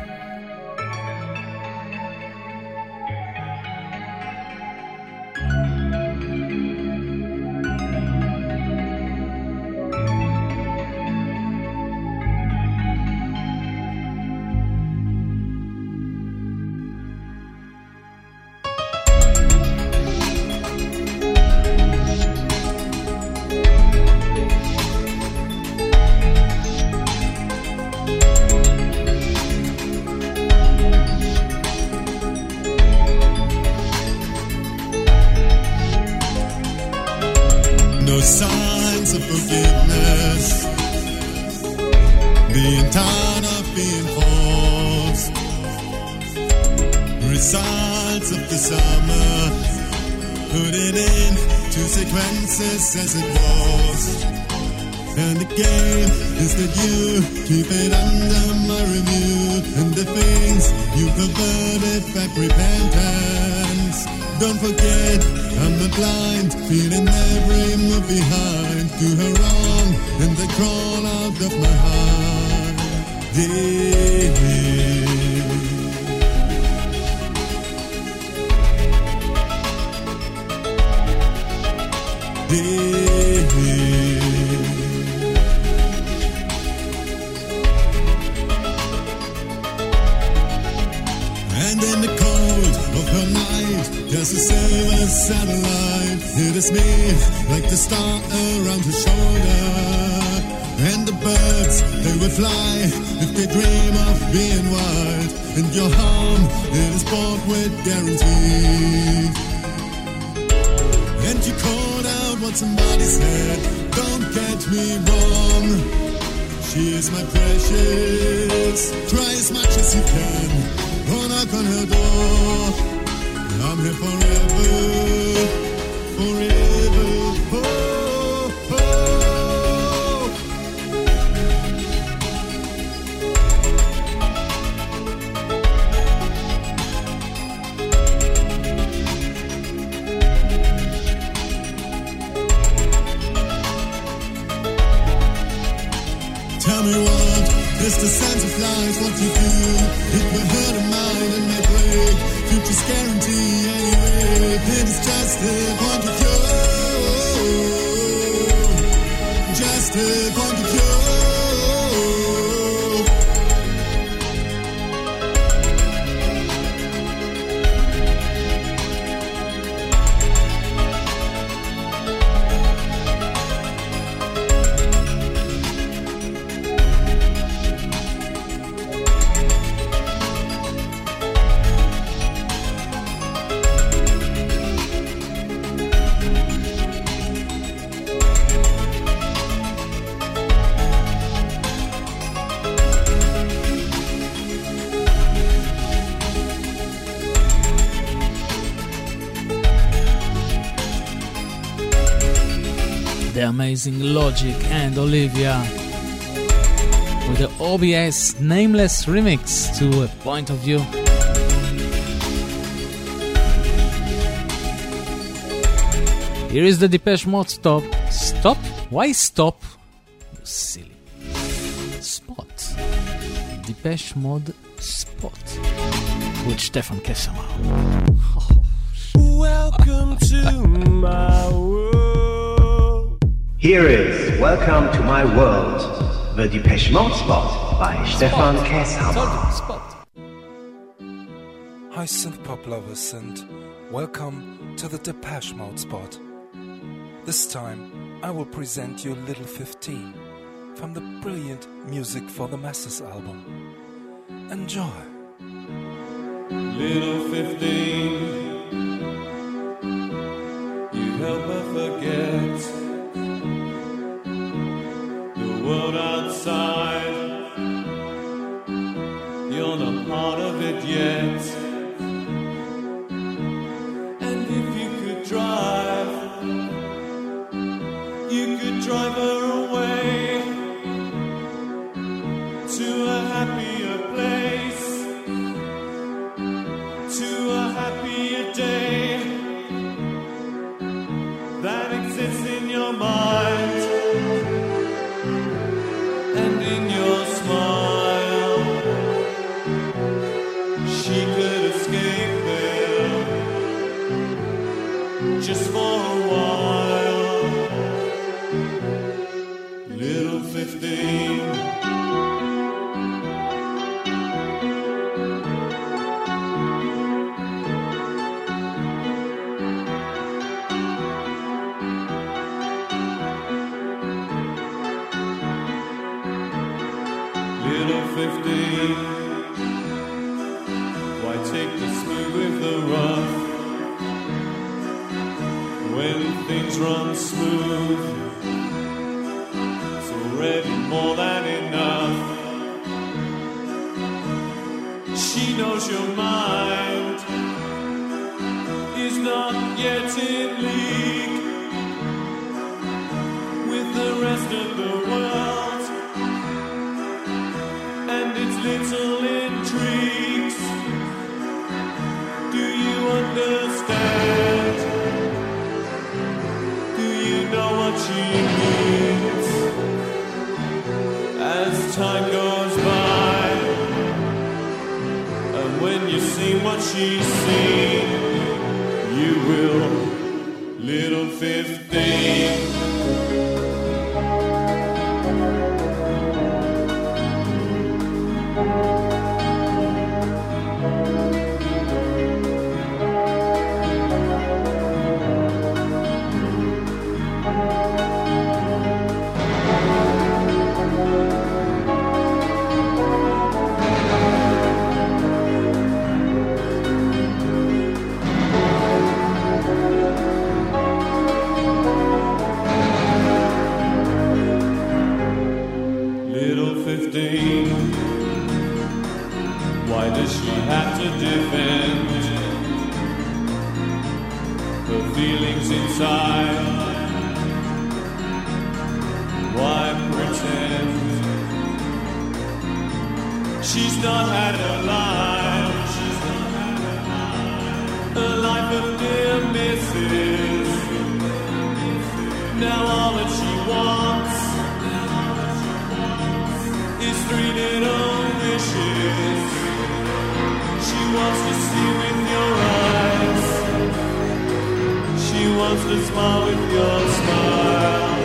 Amazing Logic and Olivia with the O B S Nameless remix to A Point of View. Here is the Depeche Mode stop. Stop? Why stop? You silly. Spot. Depeche Mode Spot. With Stefan Kessemer. Oh. Welcome to my world. Here is Welcome to My World, the Depeche Mode Spot by spot. Stefan Kessemer. Hi Synth Pop Lovers and welcome to the Depeche Mode Spot. This time I will present you Little fifteen from the brilliant Music for the Masses album. Enjoy! Little fifteen, you help her forget world outside, you're not part of it yet, and if you could drive, you could drive her away to a happier place, to a happier day. it's in your mind and in your smile. She could escape there just for a while. Little fifteen run smooth. It's already more than enough. She knows your mind is not yet in league with the rest of the world, and its little intrigues. Do you understand? She means as time goes by, and when you see what she's seen, you will, little fifteen. Why does she have to defend the feelings inside? Why pretend she's not had a life? She's not had a life, a life of near misses. Now all that she wants is three little wishes. She wants to see with your eyes, she wants to smile with your smile,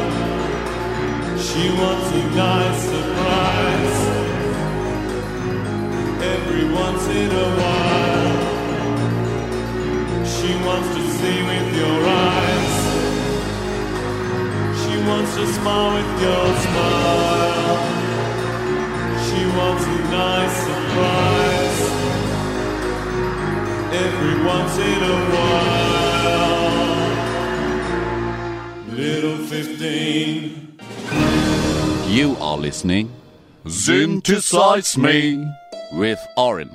she wants a nice surprise every once in a while. She wants to see with your eyes, she wants to smile with your smile, she wants a nice surprise every once in a while. Little fifteen. You are listening Synthesize Me with Oren.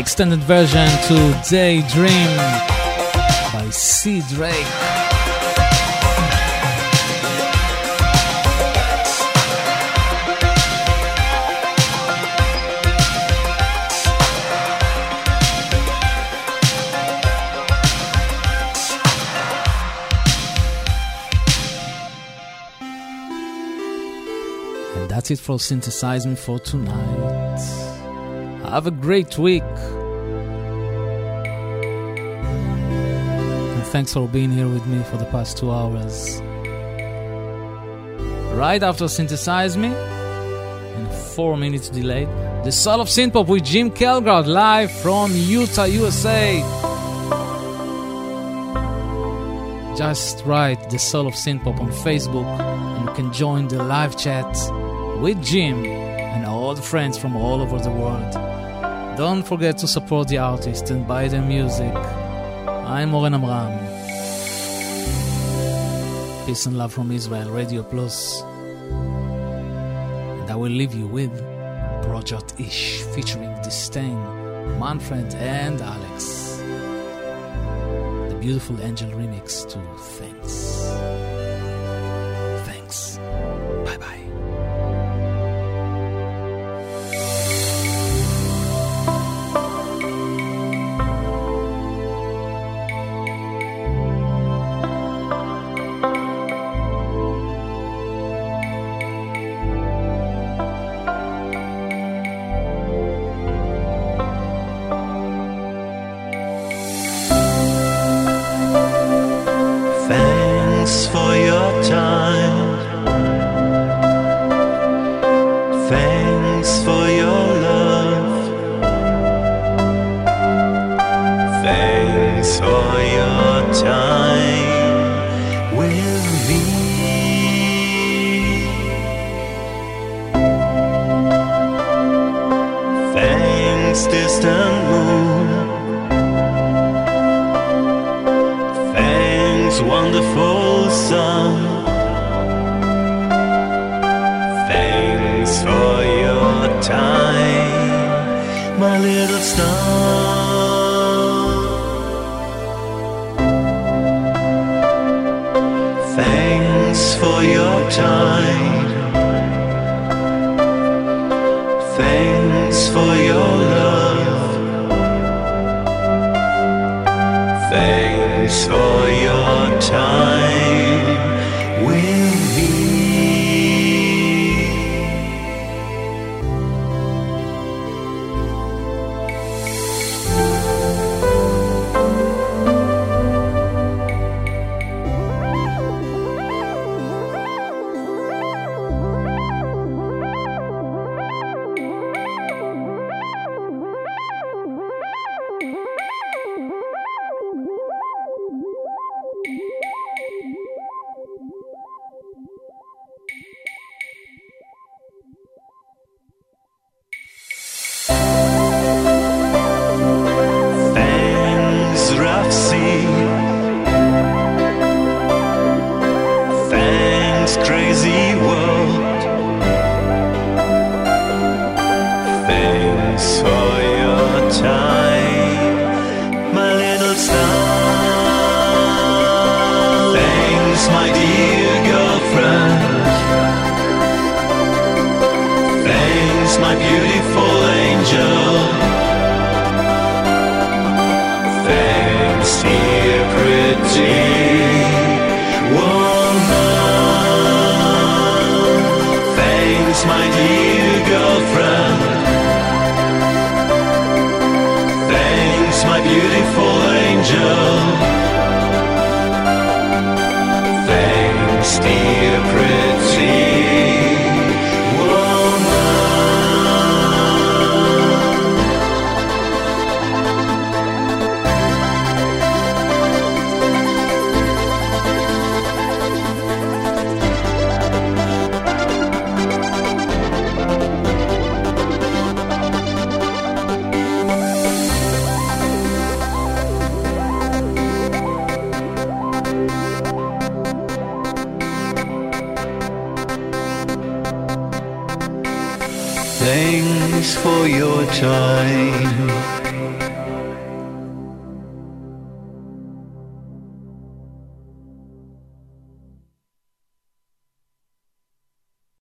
the extended version to Daydream by C. Drake. That's it for Synthesize Me for tonight. Have a great week. And thanks for being here with me for the past two hours. Right after Synthesize Me, and four minutes delayed, the Soul of Synth Pop with Jim Kelgard live from Utah, U S A. Just write the Soul of Synth Pop on Facebook and you can join the live chat with Jim and all the friends from all over the world. Don't forget to support the artists and buy their music. I'm Oren Amram. Peace and love from Israel, Radio Plus. And I will leave you with Project Ish featuring Distain, Manfred and Alex. The beautiful Angel remix to Thanks. Thanks. Bye-bye. Thanks for your time.